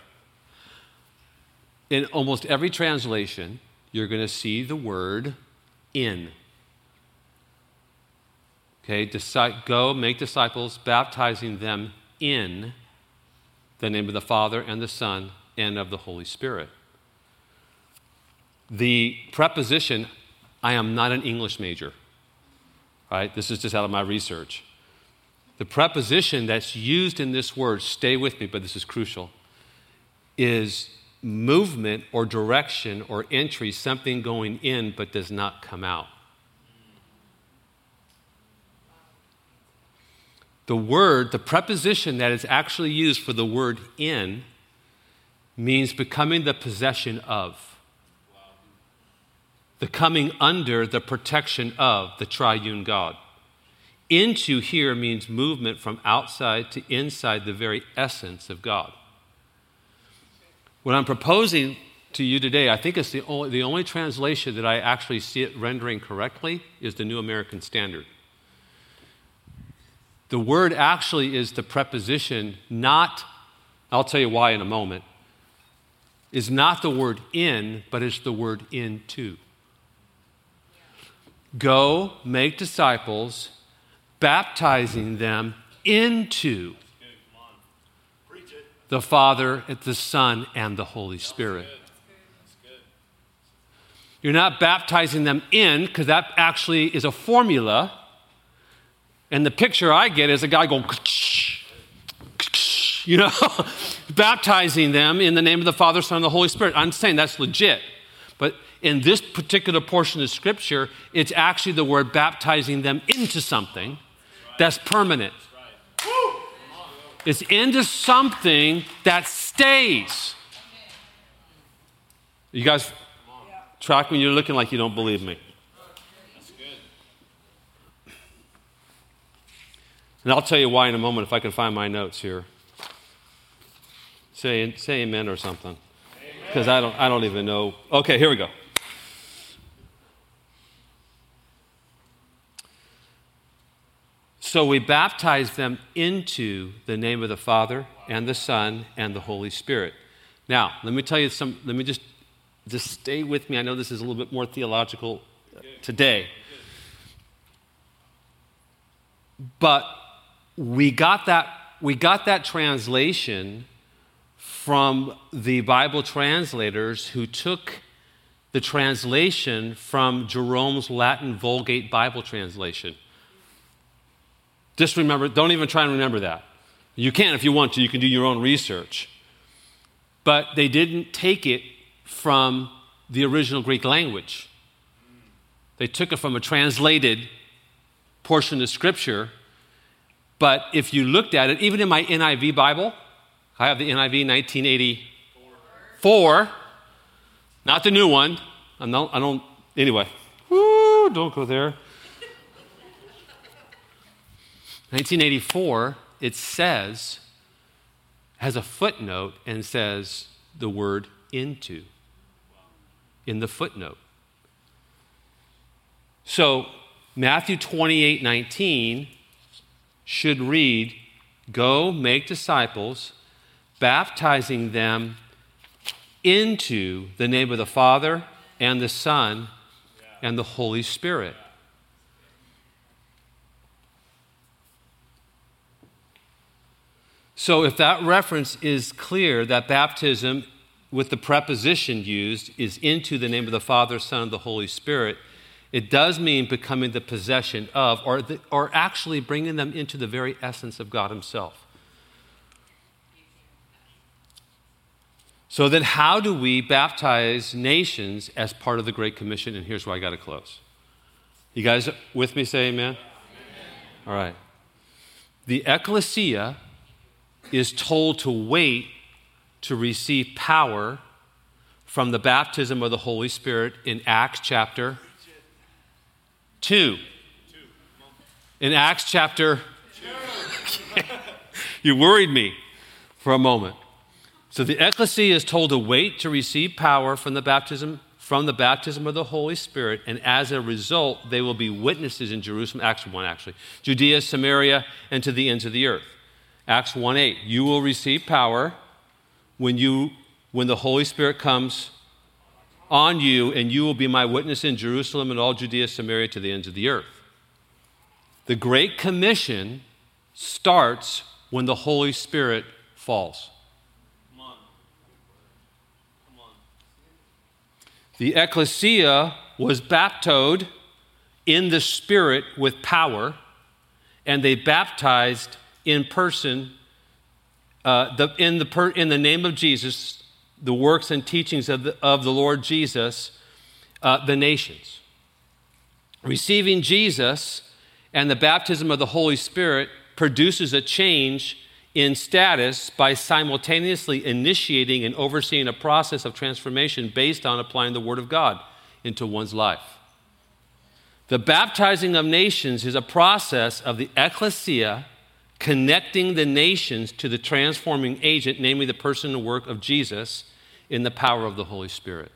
In almost every translation, you're going to see the word in. Okay, go make disciples, baptizing them in the name of the Father and the Son and of the Holy Spirit. The preposition, I am not an English major. All right, this is just out of my research. The preposition that's used in this word, stay with me, but this is crucial, is movement or direction or entry, something going in but does not come out. The preposition that is actually used for the word in means becoming the possession of, the coming under the protection of the triune God. Into here means movement from outside to inside the very essence of God. What I'm proposing to you today, I think it's the only translation that I actually see it rendering correctly is the New American Standard. The word actually is the preposition not, I'll tell you why in a moment, is not the word in, but it's the word into. Go make disciples, baptizing them into the Father, the Son, and the Holy Spirit. You're not baptizing them in, because that actually is a formula. And the picture I get is a guy going, baptizing them in the name of the Father, Son, and the Holy Spirit. I'm saying that's legit. But in this particular portion of Scripture, it's actually the word baptizing them into something that's permanent. It's into something that stays. You guys track when you're looking like you don't believe me. That's good. And I'll tell you why in a moment if I can find my notes here. Say amen or something. Because I don't even know. Okay, here we go. So we baptize them into the name of the Father and the Son and the Holy Spirit. Now, let me tell you some, let me just stay with me. I know this is a little bit more theological today. But we got that translation from the Bible translators who took the translation from Jerome's Latin Vulgate Bible translation. Just remember, don't even try and remember that. You can if you want to, you can do your own research. But they didn't take it from the original Greek language. They took it from a translated portion of Scripture. But if you looked at it, even in my NIV Bible, I have the NIV 1984, not the new one. Anyway. Woo, don't go there. 1984, it says, has a footnote and says the word into in the footnote. So Matthew 28:19 should read, go make disciples, baptizing them into the name of the Father and the Son and the Holy Spirit. So if that reference is clear, that baptism with the preposition used is into the name of the Father, Son, and the Holy Spirit, it does mean becoming the possession of, or actually bringing them into the very essence of God Himself. So then how do we baptize nations as part of the Great Commission? And here's where I got to close. You guys with me? Say amen. All right. The ecclesia is told to wait to receive power from the baptism of the Holy Spirit in Acts chapter 2. In Acts chapter 2. You worried me for a moment. So the ecclesia is told to wait to receive power from the baptism of the Holy Spirit, and as a result, they will be witnesses in Jerusalem, Acts 1 actually, Judea, Samaria, and to the ends of the earth. Acts 1:8, you will receive power when the Holy Spirit comes on you, and you will be my witness in Jerusalem and all Judea, Samaria, to the ends of the earth. The Great Commission starts when the Holy Spirit falls. Come on. The ecclesia was baptized in the Spirit with power, and they baptized in person, in the name of Jesus, the works and teachings of the Lord Jesus, the nations. Receiving Jesus and the baptism of the Holy Spirit produces a change in status by simultaneously initiating and overseeing a process of transformation based on applying the Word of God into one's life. The baptizing of nations is a process of the ecclesia connecting the nations to the transforming agent, namely the person and work of Jesus in the power of the Holy Spirit.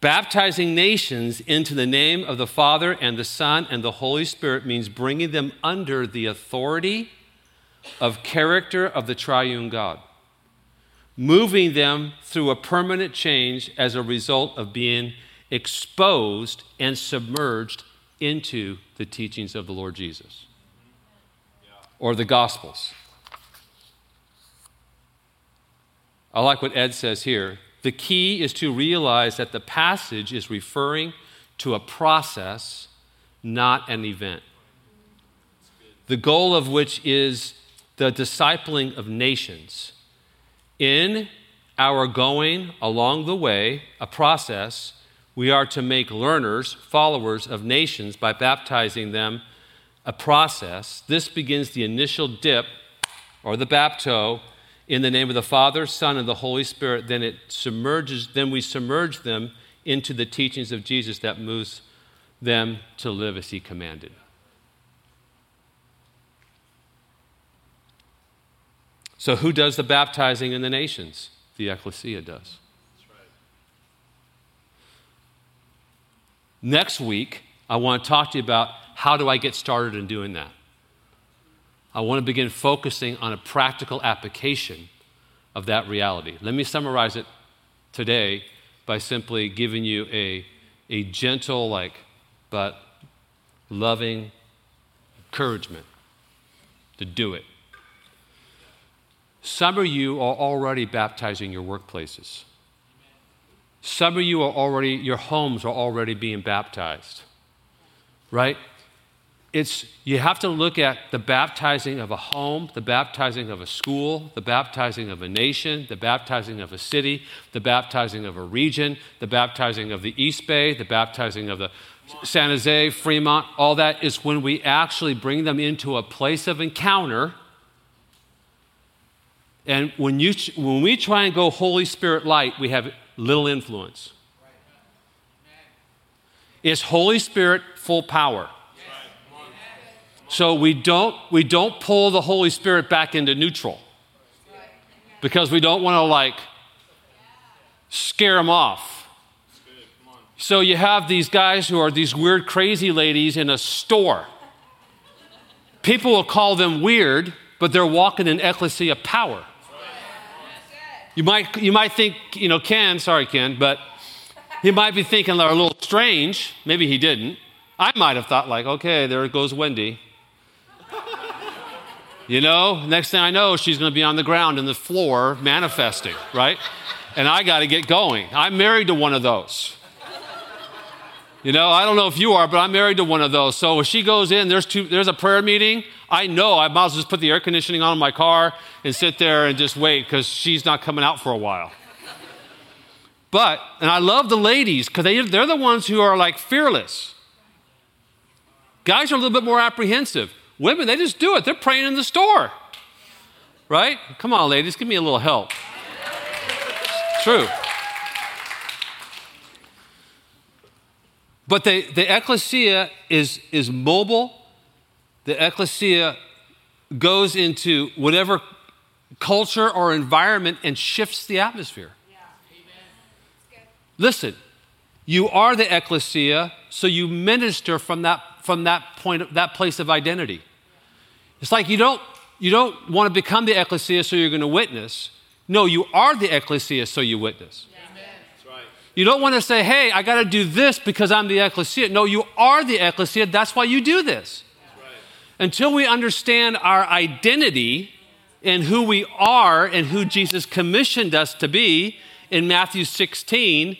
Baptizing nations into the name of the Father and the Son and the Holy Spirit means bringing them under the authority of character of the triune God, moving them through a permanent change as a result of being exposed and submerged into the teachings of the Lord Jesus. Or the Gospels. I like what Ed says here. The key is to realize that the passage is referring to a process, not an event, the goal of which is the discipling of nations in, our going along the way, a process, we are to make learners, followers of nations by baptizing them, a process. This begins the initial dip, or the bapto, in the name of the Father, Son, and the Holy Spirit. Then it submerges. Then we submerge them into the teachings of Jesus that moves them to live as he commanded. So who does the baptizing in the nations? The ecclesia does. That's right. Next week, I want to talk to you about how do I get started in doing that. I want to begin focusing on a practical application of that reality. Let me summarize it today by simply giving you a gentle, but loving encouragement to do it. Some of you are already baptizing your workplaces. Some of you are already, your homes are already being baptized, right? You have to look at the baptizing of a home, the baptizing of a school, the baptizing of a nation, the baptizing of a city, the baptizing of a region, the baptizing of the East Bay, the baptizing of the San Jose, Fremont, all that is when we actually bring them into a place of encounter. And when we try and go Holy Spirit light, we have little influence. Right. It's Holy Spirit full power. Yes. So we don't pull the Holy Spirit back into neutral, because we don't want to scare them off. So you have these guys who are these weird, crazy ladies in a store. People will call them weird, but they're walking in ecclesia power. You might think, Ken, but he might be thinking they're a little strange. Maybe he didn't. I might have thought okay, there goes Wendy. Next thing I know, she's going to be on the ground in the floor manifesting, right? And I got to get going. I'm married to one of those. I don't know if you are, but I'm married to one of those. So if she goes in, there's a prayer meeting, I know I might as well just put the air conditioning on in my car and sit there and just wait, because she's not coming out for a while. And I love the ladies, because they're the ones who are fearless. Guys are a little bit more apprehensive. Women, they just do it. They're praying in the store, right? Come on, ladies, give me a little help. It's true. But the ecclesia is mobile. The ecclesia goes into whatever culture or environment and shifts the atmosphere. Yeah. Amen. Listen, you are the ecclesia, so you minister from that place of identity. It's you don't want to become the ecclesia so you're going to witness. No, you are the ecclesia, so you witness. Yeah. You don't want to say, hey, I got to do this because I'm the ecclesia. No, you are the ecclesia. That's why you do this. Right. Until we understand our identity and who we are and who Jesus commissioned us to be in Matthew 16,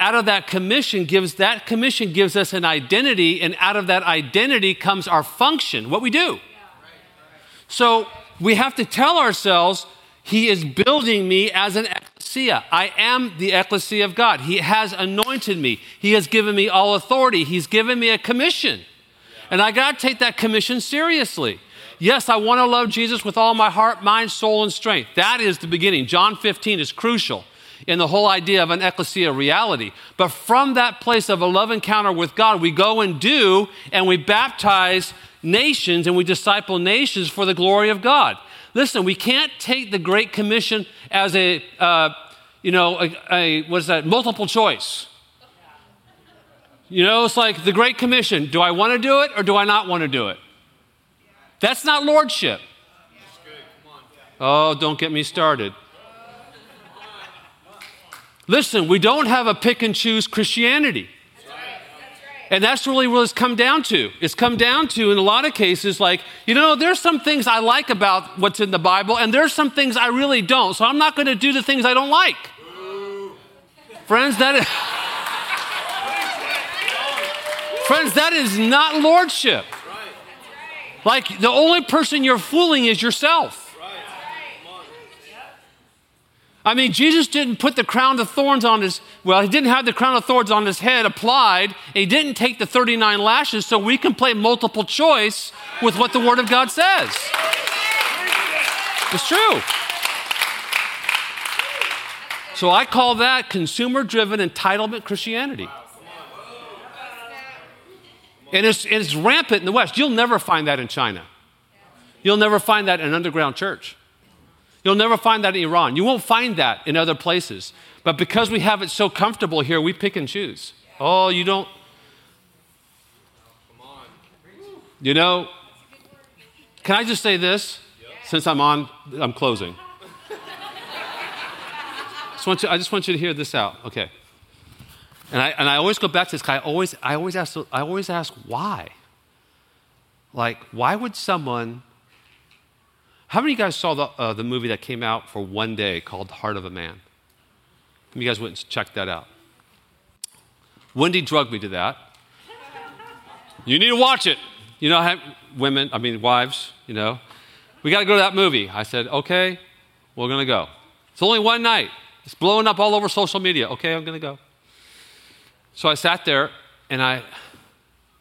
out of that commission gives us an identity, and out of that identity comes our function, what we do. Yeah. Right. So we have to tell ourselves, he is building me as an ecclesia. I am the ecclesia of God. He has anointed me. He has given me all authority. He's given me a commission. Yeah. And I got to take that commission seriously. Yeah. Yes, I want to love Jesus with all my heart, mind, soul, and strength. That is the beginning. John 15 is crucial in the whole idea of an ecclesia reality. But from that place of a love encounter with God, we go and do, and we baptize nations, and we disciple nations for the glory of God. Listen, we can't take the Great Commission as multiple choice. It's like the Great Commission. Do I want to do it or do I not want to do it? That's not lordship. Oh, don't get me started. Listen, we don't have a pick and choose Christianity. And that's really what it's come down to. It's come down to, in a lot of cases, there's some things I like about what's in the Bible, and there's some things I really don't, so I'm not going to do the things I don't like. Ooh. Friends, that is not lordship. Right. The only person you're fooling is yourself. Right. I mean, Jesus didn't put the crown of thorns on his, well, he didn't have the crown of thorns on his head applied, and he didn't take the 39 lashes, so we can play multiple choice with what the Word of God says. It's true. So I call that consumer-driven entitlement Christianity. And it's rampant in the West. You'll never find that in China. You'll never find that in an underground church. You'll never find that in Iran. You won't find that in other places. But because we have it so comfortable here, we pick and choose. Oh, you don't. You know, can I just say this? Since I'm closing. I just want you to hear this out. Okay. And I always go back to this guy. I always ask why. Like, why would someone? How many of you guys saw the movie that came out for one day called Heart of a Man? You guys went and checked that out. Wendy drugged me to that. You need to watch it. You know, wives, you know. We got to go to that movie. I said, okay, we're going to go. It's only one night. It's blowing up all over social media. Okay, I'm going to go. So I sat there, and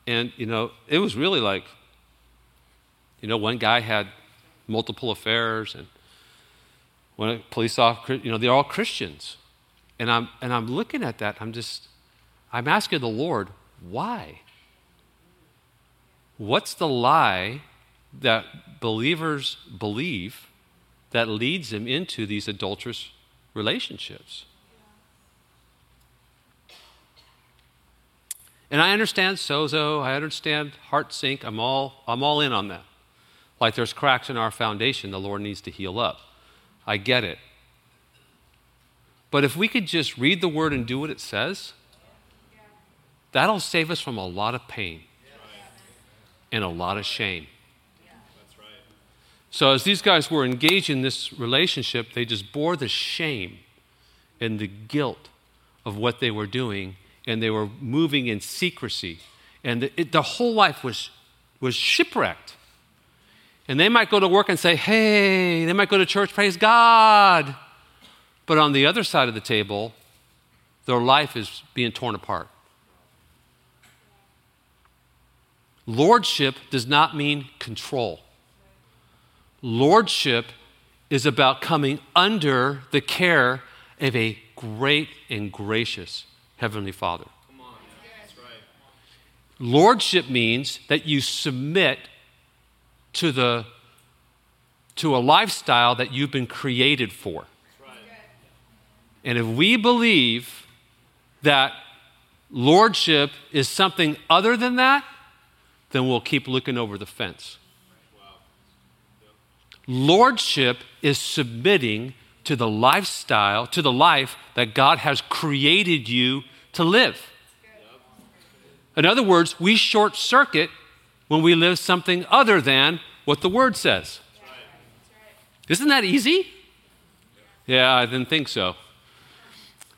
you know, it was really like, you know, one guy had multiple affairs, and when a police officer, you know, they're all Christians, and I'm looking at that. I'm asking the Lord, why? What's the lie that believers believe that leads them into these adulterous relationships? And I understand sozo, I understand heart sink. I'm all in on that. Like there's cracks in our foundation, the Lord needs to heal up. I get it. But if we could just read the Word and do what it says, that'll save us from a lot of pain and a lot of shame. So as these guys were engaged in this relationship, they just bore the shame and the guilt of what they were doing, and they were moving in secrecy. And the whole life was shipwrecked. And they might go to work and say, hey, they might go to church, praise God. But on the other side of the table, their life is being torn apart. Lordship does not mean control. Lordship is about coming under the care of a great and gracious Heavenly Father. Come on. That's right. Lordship means that you submit to a lifestyle that you've been created for. That's right. And if we believe that lordship is something other than that, then we'll keep looking over the fence. Wow. Yep. Lordship is submitting to the lifestyle, to the life that God has created you to live. In other words, we short circuit when we live something other than what the Word says. That's right. Isn't that easy? Yeah, I didn't think so.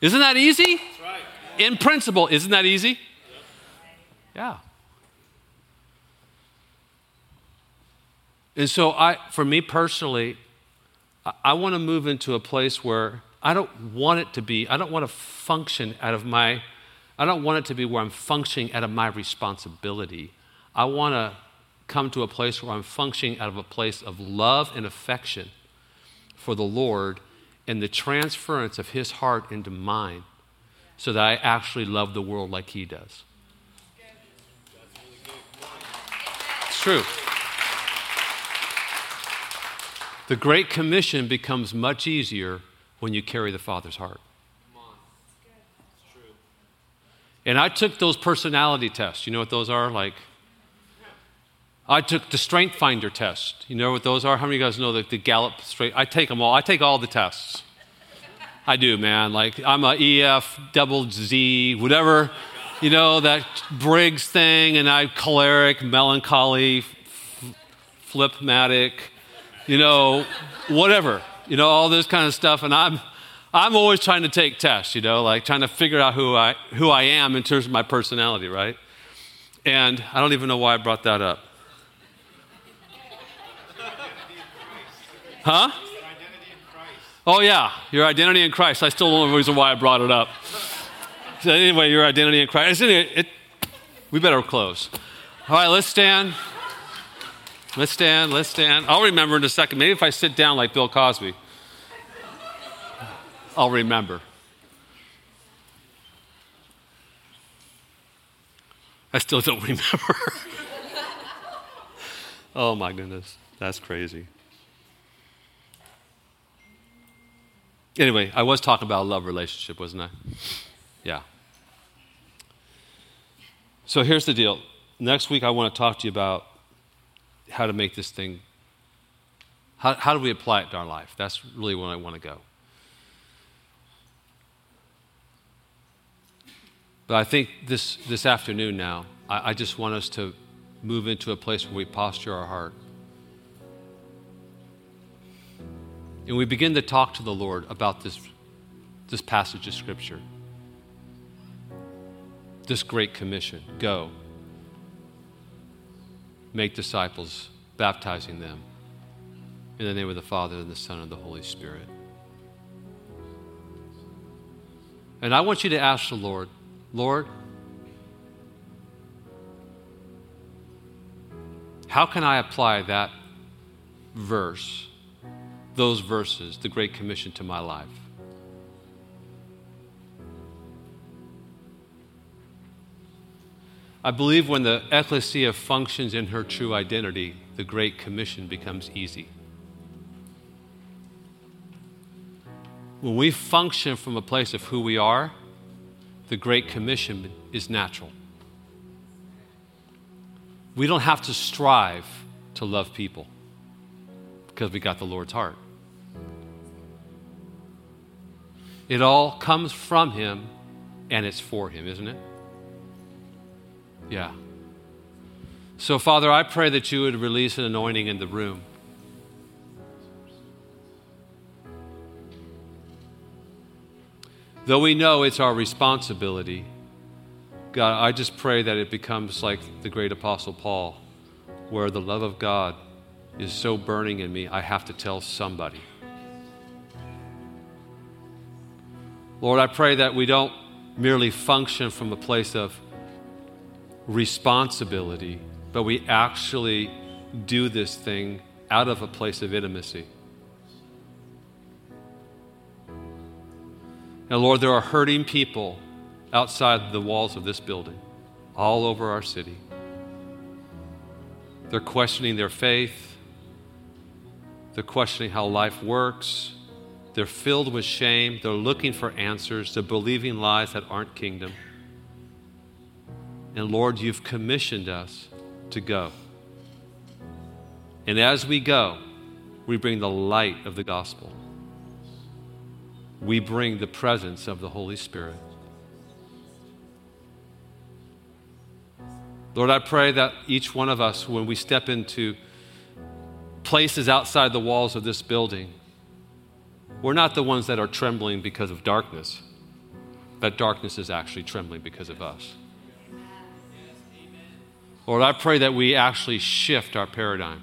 Isn't that easy? That's right. In principle, isn't that easy? Yeah. And so for me personally, I want to move into a place where I don't want it to be where I'm functioning out of my responsibility. I want to come to a place where I'm functioning out of a place of love and affection for the Lord and the transference of His heart into mine so that I actually love the world like He does. It's true. The Great Commission becomes much easier when you carry the Father's heart. And I took those personality tests. You know what those are? Like, I took the Strength Finder test. You know what those are? How many of you guys know the Gallup Strength? I take them all. I take all the tests. I do, man. Like, I'm a EF, double Z, whatever. You know, that Briggs thing, and I'm choleric, melancholy, flipmatic, you know, whatever. You know, all this kind of stuff. And I'm always trying to take tests, you know, like trying to figure out who I am in terms of my personality, right? And I don't even know why I brought that up. Huh? Oh yeah, your identity in Christ. I still don't know the reason why I brought it up. So anyway, your identity in Christ. We better close. All right, let's stand. Let's stand. I'll remember in a second. Maybe if I sit down like Bill Cosby, I'll remember. I still don't remember. Oh my goodness, that's crazy. Anyway, I was talking about a love relationship, wasn't I? Yeah. So here's the deal. Next week I want to talk to you about how to make this thing, how do we apply it to our life? That's really where I want to go. But I think this afternoon now, I just want us to move into a place where we posture our heart. And we begin to talk to the Lord about this passage of Scripture. This great commission, go, make disciples, baptizing them in the name of the Father and the Son and the Holy Spirit. And I want you to ask the Lord, Lord, how can I apply that verse, those verses, the Great Commission, to my life? I believe when the ecclesia functions in her true identity, the Great Commission becomes easy. When we function from a place of who we are, the Great Commission is natural. We don't have to strive to love people because we got the Lord's heart. It all comes from Him and it's for Him, isn't it? Yeah. So, Father, I pray that you would release an anointing in the room. Though we know it's our responsibility, God, I just pray that it becomes like the great Apostle Paul, where the love of God is so burning in me, I have to tell somebody. Lord, I pray that we don't merely function from a place of responsibility, but we actually do this thing out of a place of intimacy. And Lord, there are hurting people outside the walls of this building, all over our city. They're questioning their faith. They're questioning how life works. They're filled with shame. They're looking for answers. They're believing lies that aren't kingdom. And Lord, you've commissioned us to go. And as we go, we bring the light of the gospel. We bring the presence of the Holy Spirit. Lord, I pray that each one of us, when we step into places outside the walls of this building, we're not the ones that are trembling because of darkness. That darkness is actually trembling because of us. Lord, I pray that we actually shift our paradigm.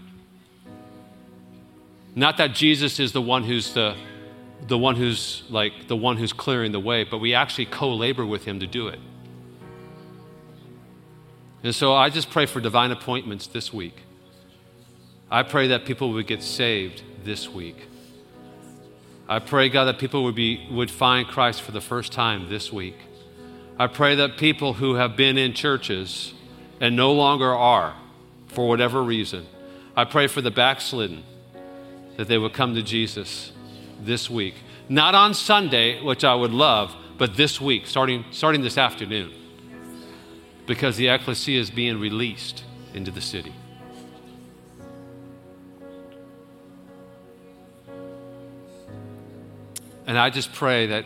Not that Jesus is the one who's the one who's clearing the way, but we actually co-labor with him to do it. And so I just pray for divine appointments this week. I pray that people would get saved this week. I pray, God, that people would find Christ for the first time this week. I pray that people who have been in churches and no longer are, for whatever reason, I pray for the backslidden, that they would come to Jesus this week. Not on Sunday, which I would love, but this week, starting this afternoon, because the ecclesia is being released into the city. And I just pray that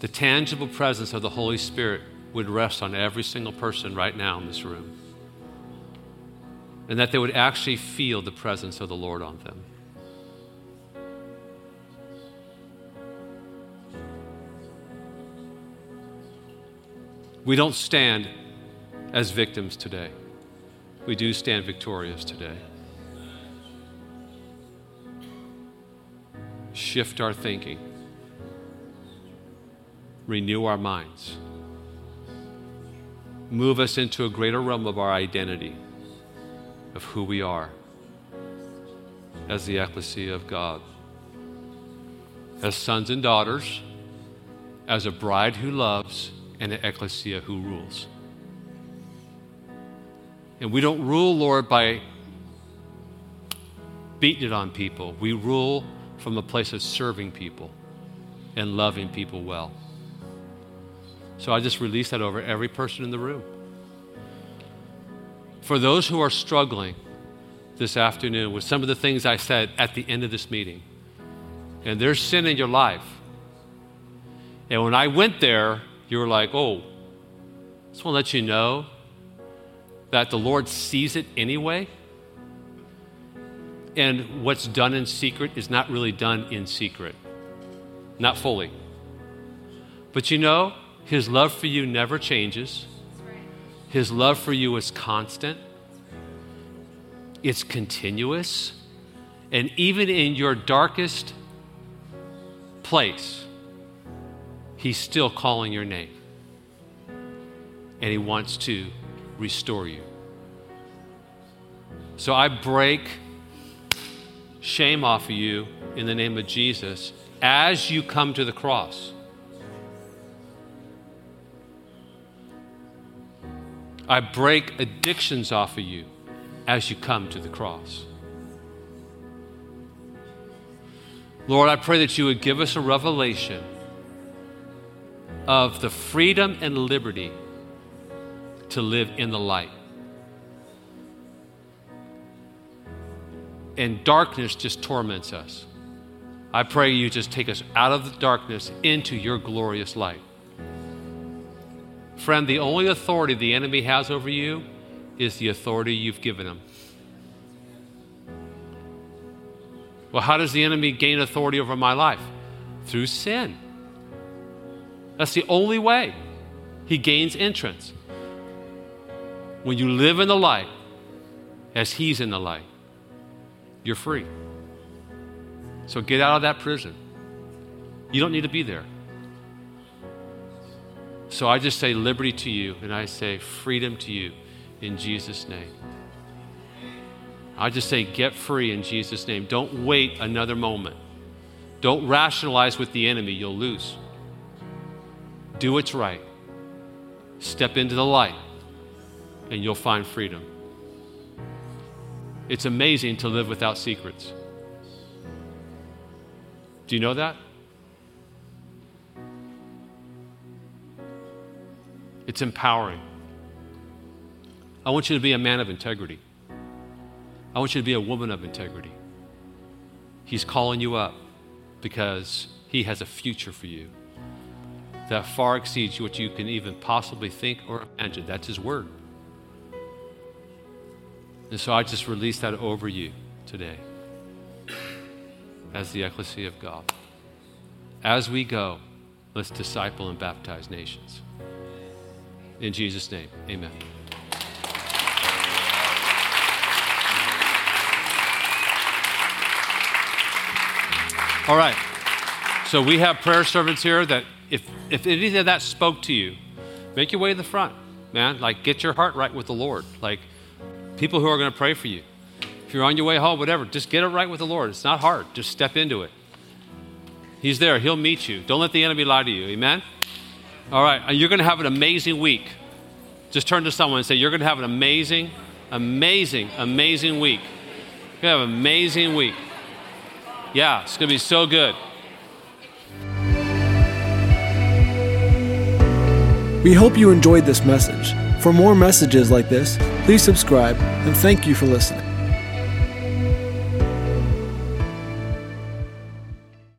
the tangible presence of the Holy Spirit would rest on every single person right now in this room, and that they would actually feel the presence of the Lord on them. We don't stand as victims today. We do stand victorious today. Shift our thinking. renew our minds. Move us into a greater realm of our identity, of who we are as the ecclesia of God, as sons and daughters, as a bride who loves, and an ecclesia who rules. And we don't rule, Lord, by beating it on people. We rule from a place of serving people and loving people well. So I just release that over every person in the room. For those who are struggling this afternoon with some of the things I said at the end of this meeting, and there's sin in your life, and when I went there, you were like, oh, I just want to let you know that the Lord sees it anyway, and what's done in secret is not really done in secret, not fully. But you know, His love for you never changes. His love for you is constant. It's continuous. And even in your darkest place, He's still calling your name. And He wants to restore you. So I break shame off of you in the name of Jesus as you come to the cross. I break addictions off of you as you come to the cross. Lord, I pray that you would give us a revelation of the freedom and liberty to live in the light. And darkness just torments us. I pray you just take us out of the darkness into your glorious light. Friend, the only authority the enemy has over you is the authority you've given him. Well, how does the enemy gain authority over my life? Through sin. That's the only way he gains entrance. When you live in the light, as he's in the light, you're free. So get out of that prison. You don't need to be there. So I just say liberty to you, and I say freedom to you in Jesus' name. I just say get free in Jesus' name. Don't wait another moment. Don't rationalize with the enemy. You'll lose. Do what's right. Step into the light, and you'll find freedom. It's amazing to live without secrets. Do you know that? It's empowering. I want you to be a man of integrity. I want you to be a woman of integrity. He's calling you up because he has a future for you that far exceeds what you can even possibly think or imagine. That's his word. And so I just release that over you today as the ecclesia of God. As we go, let's disciple and baptize nations. In Jesus' name, amen. All right. So we have prayer servants here that if any of that spoke to you, make your way to the front, man. Like, get your heart right with the Lord. Like, people who are going to pray for you. If you're on your way home, whatever, just get it right with the Lord. It's not hard. Just step into it. He's there. He'll meet you. Don't let the enemy lie to you. Amen? All right, you're going to have an amazing week. Just turn to someone and say, you're going to have an amazing, amazing, amazing week. You're going to have an amazing week. Yeah, it's going to be so good. We hope you enjoyed this message. For more messages like this, please subscribe, and thank you for listening.